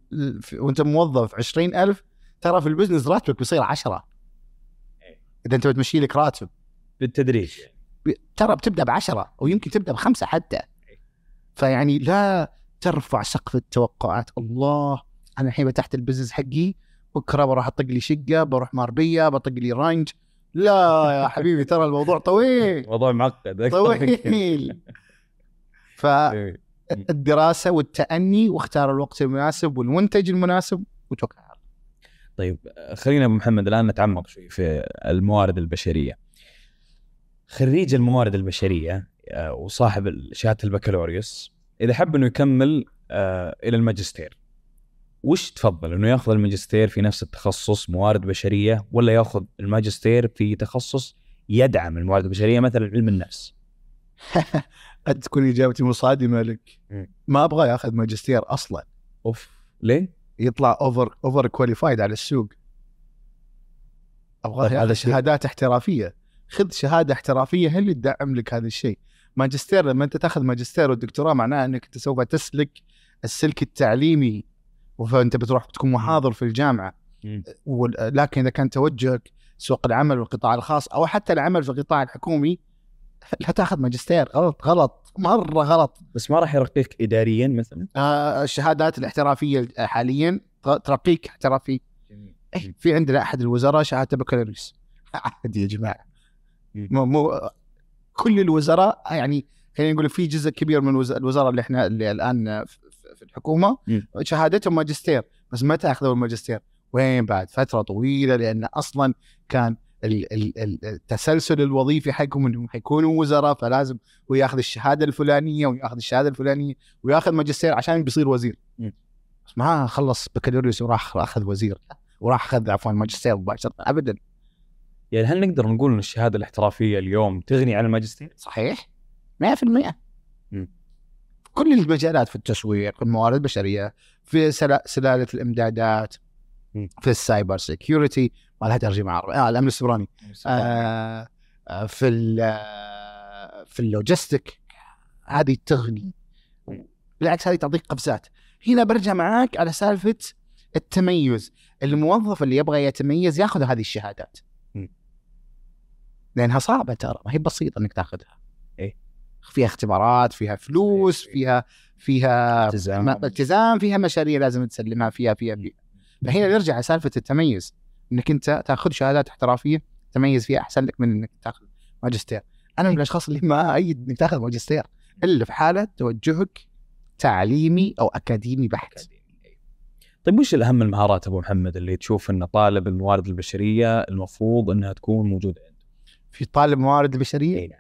وأنت موظف عشرين ألف ترى في البزنس راتبك بيصير عشرة، إذا أنت بتمشي لك راتب بالتدريج ترى بتبدأ بعشرة ويمكن تبدأ بخمسة حتى. فيعني لا ترفع سقف التوقعات، الله أنا الحين بتحت البزنس حقي بكرة بروح أطق لي شقة، بروح ماربية، بطق لي رانج، لا يا حبيبي ترى الموضوع طويل، موضوع معقد طويل. فالدراسة والتأني واختار الوقت المناسب والمنتج المناسب وتوكل. طيب خلينا أبو محمد الآن نتعمق شوي في الموارد البشرية. خريج الموارد البشرية وصاحب شهادة البكالوريوس إذا حب أنه يكمل إلى الماجستير، وش تفضل، انه ياخذ الماجستير في نفس التخصص موارد بشريه، ولا ياخذ الماجستير في تخصص يدعم الموارد البشريه مثلا علم النفس؟ قد تكون اجابتي مصادمه لك، ما ابغى ياخذ ماجستير اصلا. اوف ليه؟ يطلع اوفر اوفر كواليفايد على السوق. ابغى هذا شهادات احترافيه، خذ شهاده احترافيه هي اللي تدعم لك هذا الشيء. ماجستير لما انت تاخذ ماجستير ودكتوراه معناه انك انت سوف تسلك السلك التعليمي، فأنت بتروح بتكون محاضر في الجامعة. ولكن إذا كان توجهك سوق العمل والقطاع الخاص أو حتى العمل في القطاع الحكومي لا تأخذ ماجستير، غلط غلط مرة غلط. بس ما راح يرقيك إداريا مثلا؟ آه الشهادات الاحترافية حاليا ترقيك احترافي. إيه في عندنا أحد الوزراء شهادة بكالوريوس، أحد يا جماعة، مو, مو كل الوزراء، يعني خلينا نقول في جزء كبير من الوزراء اللي إحنا اللي الآن في الحكومة شهادتهم ماجستير، بس ما تأخذوا الماجستير وين بعد فترة طويلة، لأن أصلا كان التسلسل الوظيفي حقهم أنهم حيكونوا وزراء، فلازم ويأخذ الشهادة الفلانية ويأخذ الشهادة الفلانية ويأخذ ماجستير عشان بيصير وزير. بس ما خلص بكالوريوس وراح أخذ وزير وراح أخذ عفوا ماجستير مباشرة أبدا. يعني هل نقدر نقول أن الشهادة الاحترافية اليوم تغني عن الماجستير؟ صحيح مئة بالمئة. كل المجالات، في التسويق، في الموارد البشرية، في سلالة الإمدادات، في السايبر سيكيورتي ما لها ترجمة عربي، آه الأمن السيبراني، آه في في اللوجستيك، هذه تغني، بالعكس هذه تعطيك قفزات. هنا برجع معاك على سالفة التميز. الموظف اللي يبغى يتميز ياخذ هذه الشهادات، لأنها صعبة ترى، ما هي بسيطة إنك تاخذها. إيه فيها اختبارات، فيها فلوس، فيها فيها التزام. التزام فيها مشاريع لازم تسلمها، فيها فيها فيها فهنا نرجع على سالفة التميز، إنك أنت تاخذ شهادات احترافية تميز فيها أحسن لك من إنك تاخذ ماجستير. أنا من الأشخاص اللي ما أيد إنك تاخذ ماجستير إلا في حالة توجهك تعليمي أو أكاديمي بحت. طيب وش الأهم المهارات أبو محمد اللي تشوف أن طالب الموارد البشرية المفروض أنها تكون موجودة عنده؟ في طالب موارد البشرية؟ أي نعم.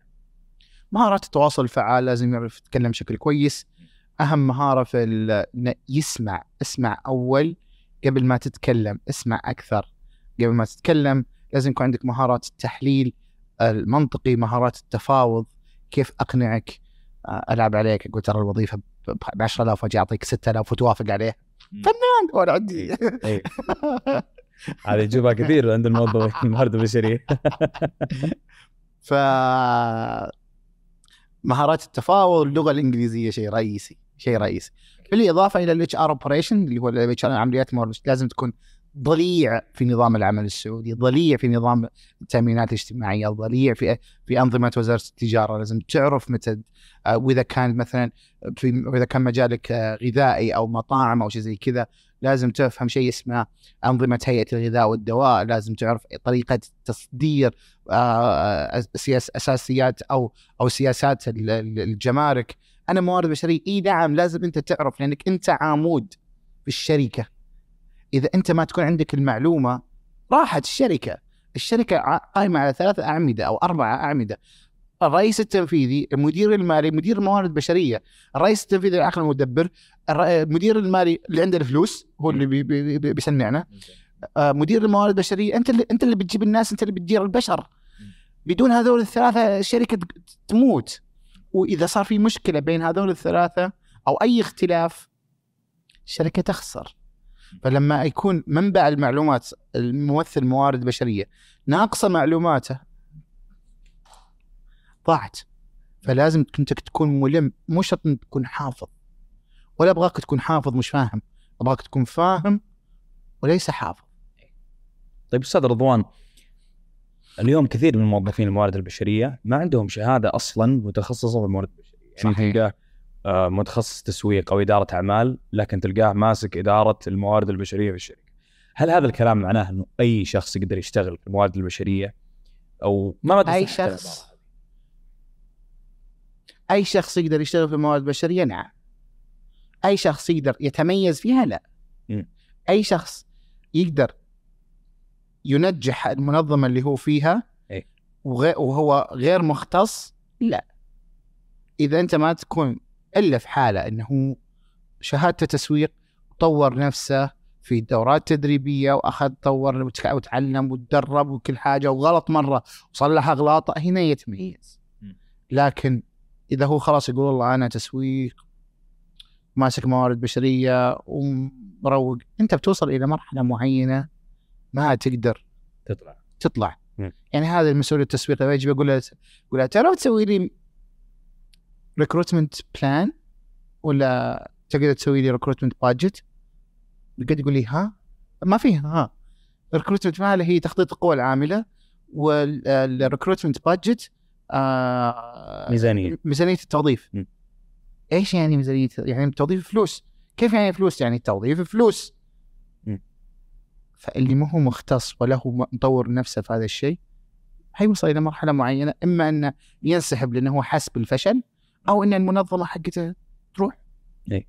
مهارات التواصل الفعال، لازم يعرف يتكلم بشكل كويس. أهم مهارة في ال... يسمع، اسمع أول قبل ما تتكلم، اسمع أكثر قبل ما تتكلم. لازم يكون عندك مهارات التحليل المنطقي، مهارات التفاوض، كيف أقنعك، ألعب عليك أقول ترى الوظيفة ب عشرة آلاف وأجي أعطيك ستة آلاف وتوافق عليه. فنان وأنا عندي هذه جوبها كثير عند الموظف الموارد البشرية. ف مهارات التفاوض، اللغة الإنجليزية شيء رئيسي، شيء رئيسي. بالإضافة إلى ال إتش آر Operation اللي هو ال إتش آر عمليات الموارد، لازم تكون ضليع في نظام العمل السعودي، ضليع في نظام التأمينات الاجتماعية، ضليع في في أنظمة وزارة التجارة. لازم تعرف متى، وإذا كان مثلا في وإذا كان مجالك غذائي أو مطاعم أو شيء زي كذا، لازم تفهم شيء اسمه أنظمة هيئة الغذاء والدواء، لازم تعرف طريقة تصدير أساسيات أو أو سياسات الجمارك. أنا موارد بشري إيه دعم، لازم أنت تعرف لأنك أنت عمود في الشركة. إذا أنت ما تكون عندك المعلومة راحت الشركة. الشركة قائمة على ثلاثة أعمدة أو أربعة أعمدة: الرئيس التنفيذي، المدير المالي، مدير الموارد البشرية. الرئيس التنفيذي العقل المدبر، المدير المالي اللي عنده الفلوس هو اللي بي بي بي بيسنعنا، مدير الموارد البشرية. أنت اللي أنت اللي بتجيب الناس، أنت اللي بتدير البشر. بدون هذول الثلاثة الشركة تموت. وإذا صار في مشكلة بين هذول الثلاثة أو أي اختلاف الشركة تخسر. فلما يكون منبع المعلومات الممثل موارد بشرية ناقصة معلوماته ضاعت. فلازم كنتك تكون ملم، مش شرط تكون حافظ، ولا أبغاك تكون حافظ مش فاهم، أبغاك تكون فاهم وليس حافظ. طيب أستاذ رضوان، اليوم كثير من موظفين الموارد البشرية ما عندهم شهادة أصلا متخصصة بالموارد البشرية. يعني تلقاه متخصص تسويق أو إدارة أعمال، لكن تلقاه ماسك إدارة الموارد البشرية في الشركة. هل هذا الكلام معناه إنه أي شخص يقدر يشتغل في الموارد البشرية؟ أو ما أي شخص؟ أي شخص يقدر يشتغل في الموارد البشرية؟ نعم. أي شخص يقدر يتميز فيها؟ لا. م. أي شخص يقدر ينجح المنظمة اللي هو فيها إيه؟ وهو غير مختص؟ لا. إذا أنت ما تكون إلا في حالة أنه شهادة تسويق، طور نفسه في دورات تدريبية وأخذ طور وتعلم وتدرب وكل حاجة، وغلط مرة وصلح أغلاطه، هنا يتميز. لكن إذا هو خلاص يقول والله أنا تسويق ماسك موارد بشرية ومروق، أنت بتوصل إلى مرحلة معينة ما تقدر تطلع تطلع م. يعني هذا المسؤول التسويق اللي يجي يقول له يقول له تعرف تسوي لي recruitment plan ولا تقدر تسوي لي recruitment budget؟ بقد يقول لي ها ما فيها. ها recruitment plan هي تخطيط القوى العاملة، والrecruitment budget آه ميزانية ميزانية التوظيف. م. إيش يعني ميزانية؟ يعني التوظيف فلوس. كيف يعني فلوس؟ يعني التوظيف فلوس. م. فاللي ما هو مختص ولا هو مطور نفسه في هذا الشيء حيوصل إلى مرحلة معينة، إما أنه ينسحب لأنه هو حس بالفشل، أو إن المنظمة حقتها تروح. إيه.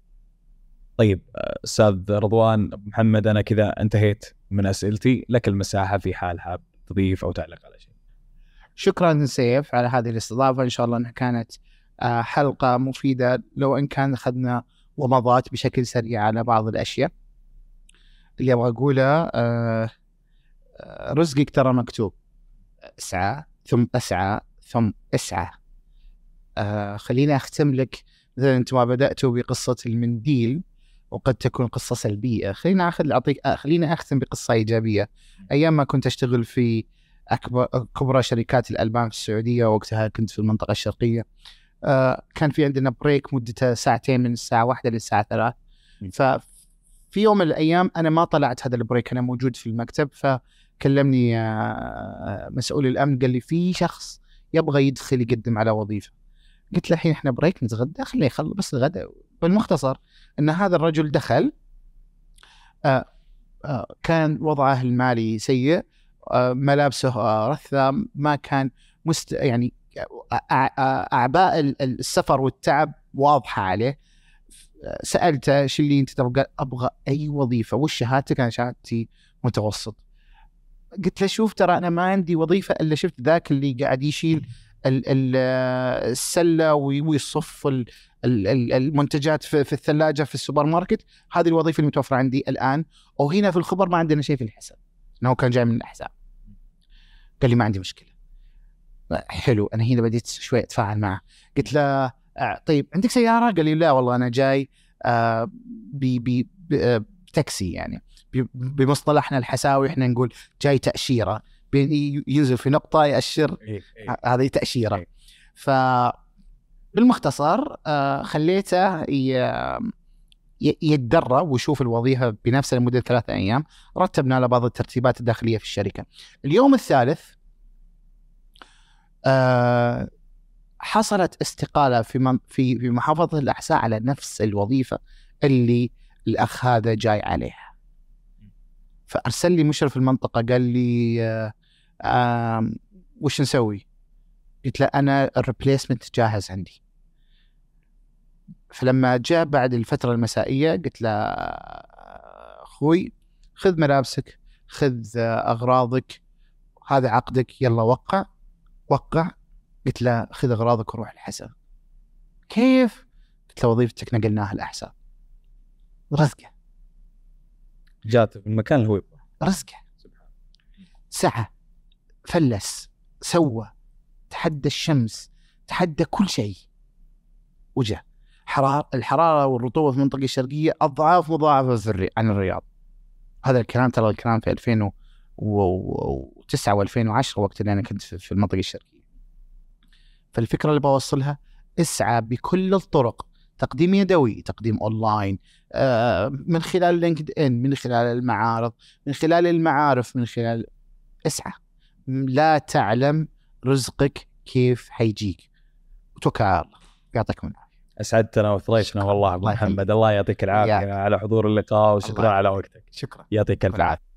طيب أستاذ رضوان، محمد، أنا كذا انتهيت من أسئلتي، لك المساحة في حال حاب تضيف أو تعلق على شيء. شكرا سيف على هذه الاستضافة، إن شاء الله أنها كانت حلقة مفيدة، لو إن كان أخذنا ومضات بشكل سريع على بعض الأشياء. اللي أبغى أقوله رزقك ترى مكتوب، اسعى ثم اسعى ثم اسعى. آه خليني أختم لك مثلا، أنتم ما بدأتوا بقصة المنديل وقد تكون قصة سلبية، خلينا أخذ أعطيك آه خلينا أختم بقصة إيجابية. أيام ما كنت أشتغل في أكبر كبرى شركات الألبان في السعودية، وقتها كنت في المنطقة الشرقية، آه كان في عندنا بريك مدته ساعتين من الساعة واحدة للساعة ثلاث، ففي يوم من الأيام أنا ما طلعت هذا البريك، أنا موجود في المكتب، فكلمني مسؤول الأمن قال لي في شخص يبغى يدخل يقدم على وظيفة. قلت له الحين إحنا بريك نتغدى، خليه يخلص بس الغداء. بالمختصر أن هذا الرجل دخل، كان وضعه المالي سيء، ملابسه رثام، ما كان مست يعني أعباء السفر والتعب واضحة عليه. سألته شو اللي أنت تبغى؟ قال أبغى أي وظيفة، وش شهادتك؟ أنا شهادتي متوسط. قلت له شوف ترى أنا ما عندي وظيفة إلا شفت ذاك اللي قاعد يشيل السلة ويصف المنتجات في الثلاجة في السوبر ماركت، هذه الوظيفة المتوفرة عندي الآن، وهنا في الخبر ما عندنا شيء في الحساب، إنه كان جاي من الأحساء. قال لي ما عندي مشكلة. حلو، أنا هنا بديت شوي أتفاعل معه. قلت له طيب عندك سيارة؟ قال لي لا والله أنا جاي بتاكسي، يعني بمصطلحنا الحساوي إحنا نقول جاي تأشيرة، ينزل في نقطة يأشر، هذه تأشيرة. فبالمختصر خليته يتدرب ويشوف الوظيفة بنفسه لمدة ثلاثة أيام. رتبنا له بعض الترتيبات الداخلية في الشركة. اليوم الثالث أه حصلت استقالة في في في محافظة الأحساء على نفس الوظيفة اللي الأخ هذا جاي عليها. فأرسل لي مشرف المنطقة قال لي أه أه وش نسوي؟ قلت له أنا الريبليسمنت جاهز عندي. فلما جاء بعد الفترة المسائية قلت له أخوي خذ ملابسك، خذ أغراضك، هذا عقدك، يلا وقع. وقع. قلت له خذ أغراضك وروح الحساء. كيف؟ قلت له وظيفتك نقلناها الأحساء. رزقه جات في المكان اللي هو يبغاه، رزقه سعى، فلس، سوى، تحدى الشمس، تحدى كل شيء، وجاء. حرارة الحرارة والرطوبة في المنطقة الشرقية أضعاف مضاعفة عن الرياض. هذا الكلام ترى الكلام في ألفين وتسعة وألفين وعشرة وقت اللي أنا كنت في المنطقة الشرقية. فالفكرة اللي بوصلها اسعى بكل الطرق، تقديم يدوي، تقديم أونلاين، من خلال لينكد إن، من خلال المعارض، من خلال المعارف، من خلال اسعى. لا تعلم رزقك كيف حيجيك، وتوكل على الله يعطيكم العافية. أسعدتنا وثريتنا والله أبو محمد، الله يعطيك العافية على حضور اللقاء وشكرا على وقتك. شكرا، يعطيك العافية.